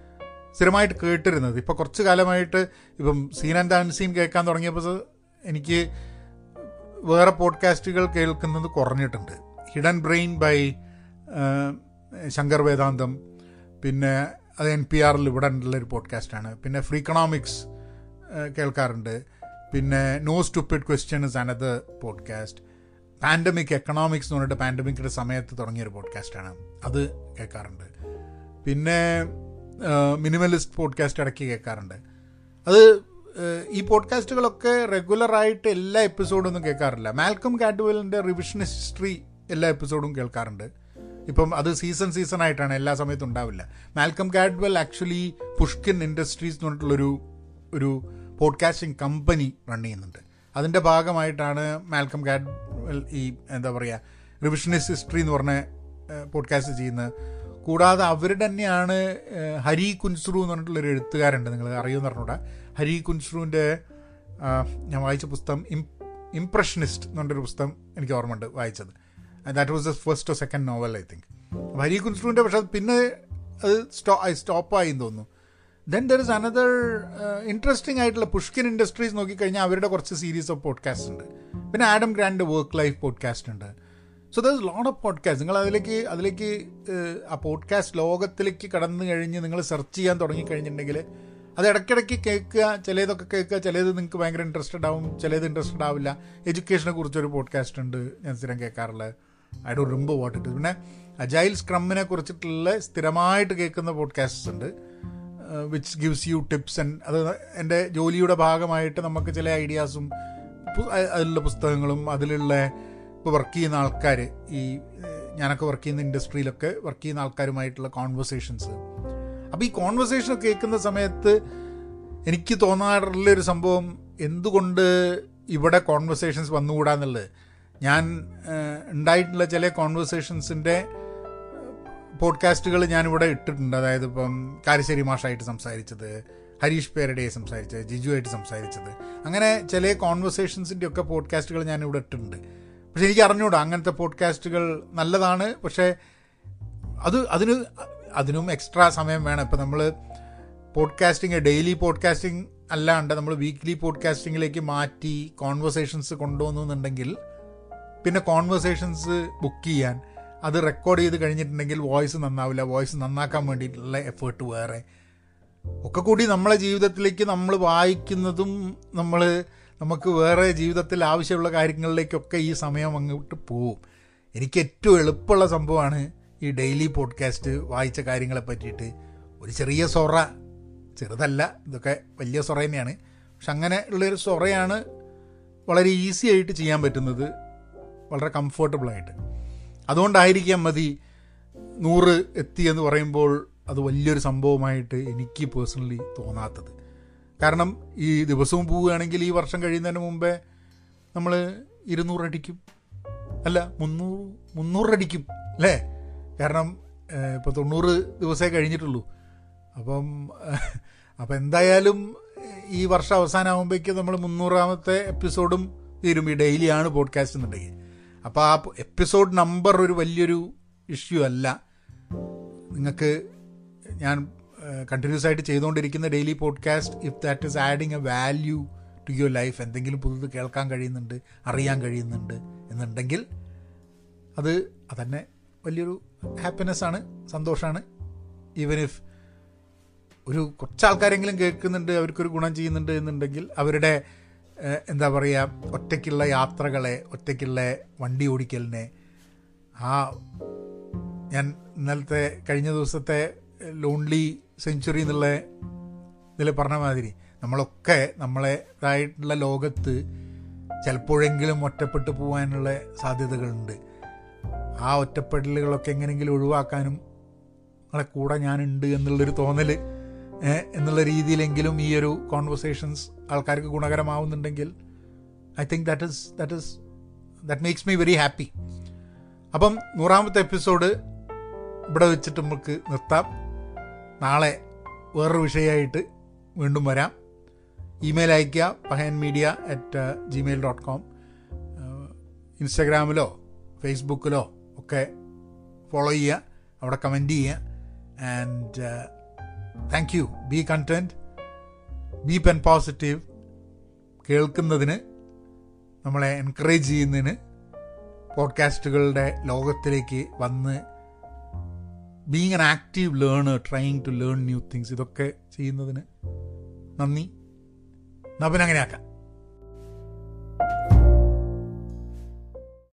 സ്ഥിരമായിട്ട് കേട്ടിരുന്നത്, ഇപ്പോൾ കുറച്ച് കാലമായിട്ട് ഇപ്പം സീൻ ആൻഡ് അൺസീൻ കേൾക്കാൻ തുടങ്ങിയപ്പോൾ എനിക്ക് വേറെ പോഡ്കാസ്റ്റുകൾ കേൾക്കുന്നത് കുറഞ്ഞിട്ടുണ്ട്. ഹിഡൻ ബ്രെയിൻ ബൈ ശങ്കർ വേദാന്തം, പിന്നെ അത് എൻ പി ആറിൽ ഇവിടെ ഉള്ളൊരു പോഡ്കാസ്റ്റാണ്. പിന്നെ ഫ്രീക്കണോമിക്സ് കേൾക്കാറുണ്ട്. പിന്നെ no stupid question is another podcast. Pandemic economics എന്ന് പറഞ്ഞിട്ട് പാൻഡമിക്കിൻ്റെ സമയത്ത് തുടങ്ങിയൊരു പോഡ്കാസ്റ്റാണ്, അത് കേൾക്കാറുണ്ട്. പിന്നെ മിനിമലിസ്റ്റ് പോഡ്കാസ്റ്റ് ഇടയ്ക്ക് കേൾക്കാറുണ്ട്. അത് ഈ പോഡ്കാസ്റ്റുകളൊക്കെ റെഗുലറായിട്ട് എല്ലാ എപ്പിസോഡും ഒന്നും കേൾക്കാറില്ല. മാൽക്കം ഗാഡ്വെലിൻ്റെ റിവിഷനിസ്റ്റ് ഹിസ്റ്ററി എല്ലാ എപ്പിസോഡും കേൾക്കാറുണ്ട്. ഇപ്പം അത് സീസൺ സീസൺ ആയിട്ടാണ്, എല്ലാ സമയത്തും ഉണ്ടാവില്ല. Malcolm Gladwell actually Pushkin industries എന്ന് പറഞ്ഞിട്ടുള്ളൊരു ഒരു പോഡ്കാസ്റ്റിംഗ് കമ്പനി റൺ ചെയ്യുന്നുണ്ട്. അതിൻ്റെ ഭാഗമായിട്ടാണ് മാൽക്കം ഗാഡ്വെൽ ഈ എന്താ പറയുക റിവിഷനിസ്റ്റ് ഹിസ്റ്ററി എന്ന് പറഞ്ഞ പോഡ്കാസ്റ്റ് ചെയ്യുന്നത്. കൂടാതെ അവരുടെ തന്നെയാണ് ഹരി കുൻസ്രു എന്ന് പറഞ്ഞിട്ടുള്ളൊരു എഴുത്തുകാരുണ്ട്, നിങ്ങൾ അറിയുമെന്ന് പറഞ്ഞുകൂടാ. ഹരി കുൻസ്രുവിൻ്റെ ഞാൻ വായിച്ച പുസ്തകം ഇം ഇംപ്രഷനിസ്റ്റ് എന്ന് പറഞ്ഞൊരു പുസ്തകം എനിക്ക് ഓർമ്മയുണ്ട് വായിച്ചത്. that was the first or second novel, I think. Hari Kunzruവിൻ്റെ പക്ഷെ അത് പിന്നെ അത് സ്റ്റോ സ്റ്റോപ്പായി എന്ന് തോന്നുന്നു. Then there is another interesting ആയിട്ടുള്ള പുഷ്കിൻ ഇൻഡസ്ട്രീസ് നോക്കിക്കഴിഞ്ഞാൽ അവരുടെ കുറച്ച് സീരീസ് ഓഫ് പോഡ്കാസ്റ്റ് ഉണ്ട്. പിന്നെ Adam Grant work life podcast ഉണ്ട്. So there is lot of podcast. നിങ്ങൾ അതിലേക്ക് അതിലേക്ക് ആ പോഡ്കാസ്റ്റ് ലോകത്തിലേക്ക് കടന്നു കഴിഞ്ഞ് നിങ്ങൾ സെർച്ച് ചെയ്യാൻ തുടങ്ങിക്കഴിഞ്ഞിട്ടുണ്ടെങ്കിൽ അത് ഇടയ്ക്കിടയ്ക്ക് കേൾക്കുക, ചിലതൊക്കെ കേൾക്കുക, ചിലത് നിങ്ങൾക്ക് ഭയങ്കര ഇൻട്രസ്റ്റഡ് ആവും, ചിലത് ഇൻട്രസ്റ്റഡ് ആവില്ല. എഡ്യൂക്കേഷനെ കുറിച്ചൊരു പോഡ്കാസ്റ്റ് ഉണ്ട് ഞാൻ സ്ഥിരം കേൾക്കാറുള്ളത്, I don't remember what it. പിന്നെ അജൈൽ സ്ക്രമ്മിനെ കുറിച്ചിട്ടുള്ള സ്ഥിരമായിട്ട് കേൾക്കുന്ന പോഡ്കാസ്റ്റ്സ് ഉണ്ട്, which gives you tips and അത് എൻ്റെ ജോലിയുടെ ഭാഗമായിട്ട് നമുക്ക് ചില ഐഡിയാസും അതിലുള്ള പുസ്തകങ്ങളും അതിലുള്ള ഇപ്പോൾ വർക്ക് ചെയ്യുന്ന ആൾക്കാർ, ഈ ഞാനൊക്കെ വർക്ക് ചെയ്യുന്ന ഇൻഡസ്ട്രിയിലൊക്കെ വർക്ക് ചെയ്യുന്ന ആൾക്കാരുമായിട്ടുള്ള കോൺവെർസേഷൻസ്. അപ്പോൾ ഈ കോൺവെർസേഷൻ കേൾക്കുന്ന സമയത്ത് എനിക്ക് തോന്നാറുള്ളൊരു സംഭവം, എന്തുകൊണ്ട് ഇവിടെ കോൺവെർസേഷൻസ് വന്നുകൂടാന്നുള്ളത്. ഞാൻ ഉണ്ടായിട്ടുള്ള ചില കോൺവെർസേഷൻസിൻ്റെ പോഡ്കാസ്റ്റുകൾ ഞാനിവിടെ ഇട്ടിട്ടുണ്ട്. അതായത് ഇപ്പം കാരശ്ശേരി മാഷായിട്ട് സംസാരിച്ചത്, ഹരീഷ് പേരഡേ സംസാരിച്ചത്, ജിജു ആയിട്ട് സംസാരിച്ചത്, അങ്ങനെ ചില കോൺവെർസേഷൻസിൻ്റെ ഒക്കെ പോഡ്കാസ്റ്റുകൾ ഞാനിവിടെ ഇട്ടിട്ടുണ്ട്. പക്ഷേ എനിക്ക് അറിഞ്ഞൂടാ അങ്ങനത്തെ പോഡ്കാസ്റ്റുകൾ നല്ലതാണ്, പക്ഷേ അത് അതിന് അതിനും എക്സ്ട്രാ സമയം വേണം. ഇപ്പം നമ്മൾ പോഡ്കാസ്റ്റിംഗ് ഡെയിലി പോഡ്കാസ്റ്റിംഗ് അല്ലാണ്ട് നമ്മൾ വീക്ക്ലി പോഡ്കാസ്റ്റിങ്ങിലേക്ക് മാറ്റി കോൺവെർസേഷൻസ് കൊണ്ടുവന്നുണ്ടെങ്കിൽ പിന്നെ കോൺവെർസേഷൻസ് ബുക്ക് ചെയ്യാൻ, അത് റെക്കോർഡ് ചെയ്ത് കഴിഞ്ഞിട്ടുണ്ടെങ്കിൽ വോയിസ് നന്നാവില്ല, വോയിസ് നന്നാക്കാൻ വേണ്ടിയിട്ടുള്ള എഫേർട്ട് വേറെ ഒക്കെ കൂടി നമ്മളെ ജീവിതത്തിലേക്ക് നമ്മൾ വായിക്കുന്നതും നമ്മൾ നമുക്ക് വേറെ ജീവിതത്തിൽ ആവശ്യമുള്ള കാര്യങ്ങളിലേക്കൊക്കെ ഈ സമയം അങ്ങോട്ട് പോവും. എനിക്ക് ഏറ്റവും എളുപ്പമുള്ള സംഭവമാണ് ഈ ഡെയിലി പോഡ്കാസ്റ്റ് വായിച്ച കാര്യങ്ങളെ പറ്റിയിട്ട് ഒരു ചെറിയ സൊറ, ചെറുതല്ല ഇതൊക്കെ വലിയ സൊറ തന്നെയാണ്, പക്ഷെ അങ്ങനെ ഉള്ളൊരു സൊറയാണ് വളരെ ഈസി ആയിട്ട് ചെയ്യാൻ പറ്റുന്നത്, വളരെ കംഫർട്ടബിളായിട്ട്. അതുകൊണ്ടായിരിക്കാം മതി നൂറ് എത്തിയെന്ന് പറയുമ്പോൾ അത് വലിയൊരു സംഭവമായിട്ട് എനിക്ക് പേഴ്സണലി തോന്നാത്തത്. കാരണം ഈ ദിവസവും പോവുകയാണെങ്കിൽ ഈ വർഷം കഴിയുന്നതിന് മുമ്പേ നമ്മൾ ഇരുന്നൂറടിക്കും, അല്ല മുന്നൂറ് മുന്നൂറടിക്കും അല്ലേ. കാരണം ഇപ്പോൾ തൊണ്ണൂറ് ദിവസമേ കഴിഞ്ഞിട്ടുള്ളൂ. അപ്പം അപ്പം എന്തായാലും ഈ വർഷം അവസാനമാകുമ്പോഴേക്കും നമ്മൾ മുന്നൂറാമത്തെ എപ്പിസോഡും തീരും, ഈ ഡെയിലിയാണ് പോഡ്കാസ്റ്റ് എന്നുണ്ടെങ്കിൽ. അപ്പോൾ ആ എപ്പിസോഡ് നമ്പർ ഒരു വലിയൊരു ഇഷ്യൂ അല്ല. നിങ്ങൾക്ക് ഞാൻ കണ്ടിന്യൂസ് ആയിട്ട് ചെയ്തുകൊണ്ടിരിക്കുന്ന daily podcast, if that is adding a value to your life, എന്തെങ്കിലും പുതുത് കേൾക്കാൻ കഴിയുന്നുണ്ട്, അറിയാൻ കഴിയുന്നുണ്ട് എന്നുണ്ടെങ്കിൽ അത് അതന്നെ വലിയൊരു ഹാപ്പിനെസ്സാണ്, സന്തോഷമാണ്. ഈവൻ ഇഫ് ഒരു കുറച്ച് ആൾക്കാരെങ്കിലും കേൾക്കുന്നുണ്ട്, അവർക്കൊരു ഗുണം ചെയ്യുന്നുണ്ട് എന്നുണ്ടെങ്കിൽ, അവരുടെ എന്താ പറയുക, ഒറ്റയ്ക്കുള്ള യാത്രകളെ, ഒറ്റയ്ക്കുള്ള വണ്ടി ഓടിക്കലിനെ, ആ ഞാൻ ഇന്നലത്തെ കഴിഞ്ഞ ദിവസത്തെ ലോൺലി സെഞ്ച്വറി എന്നുള്ള ഇതിൽ പറഞ്ഞ മാതിരി നമ്മളൊക്കെ നമ്മളേതായിട്ടുള്ള ലോകത്ത് ചിലപ്പോഴെങ്കിലും ഒറ്റപ്പെട്ടു പോകാനുള്ള സാധ്യതകളുണ്ട്. ആ ഒറ്റപ്പെടലുകളൊക്കെ എങ്ങനെയെങ്കിലും ഒഴിവാക്കാനും നിങ്ങളെ കൂടെ ഞാനുണ്ട് എന്നുള്ളൊരു തോന്നൽ എന്നുള്ള രീതിയിലെങ്കിലും ഈ ഒരു കോൺവെർസേഷൻസ് ആൾക്കാർക്ക് ഗുണകരമാവുന്നുണ്ടെങ്കിൽ I think that is that is that makes me very happy. അപ്പം നൂറാമത്തെ എപ്പിസോഡ് ഇവിടെ വെച്ചിട്ട് നമുക്ക് നിർത്താം. നാളെ വേറൊരു വിഷയമായിട്ട് വീണ്ടും വരാം. ഇമെയിൽ അയയ്ക്കുക Pahayan media at Gmail dot com. ഇൻസ്റ്റഗ്രാമിലോ ഫേസ്ബുക്കിലോ ഒക്കെ ഫോളോ ചെയ്യുക, അവിടെ കമൻറ്റ് ചെയ്യുക. And thank you. Be content, be pen positive. കേൾക്കുന്നതിന്, നമ്മളെ എൻകറേജ് ചെയ്യുന്നതിന്, പോഡ്കാസ്റ്റുകളുടെ ലോകത്തിലേക്ക് വന്ന് being an active learner, trying to learn new things, ഇതൊക്കെ ചെയ്യുന്നതിന് നന്ദി. എന്നാൽ പിന്നെ അങ്ങനെ ആക്കാം.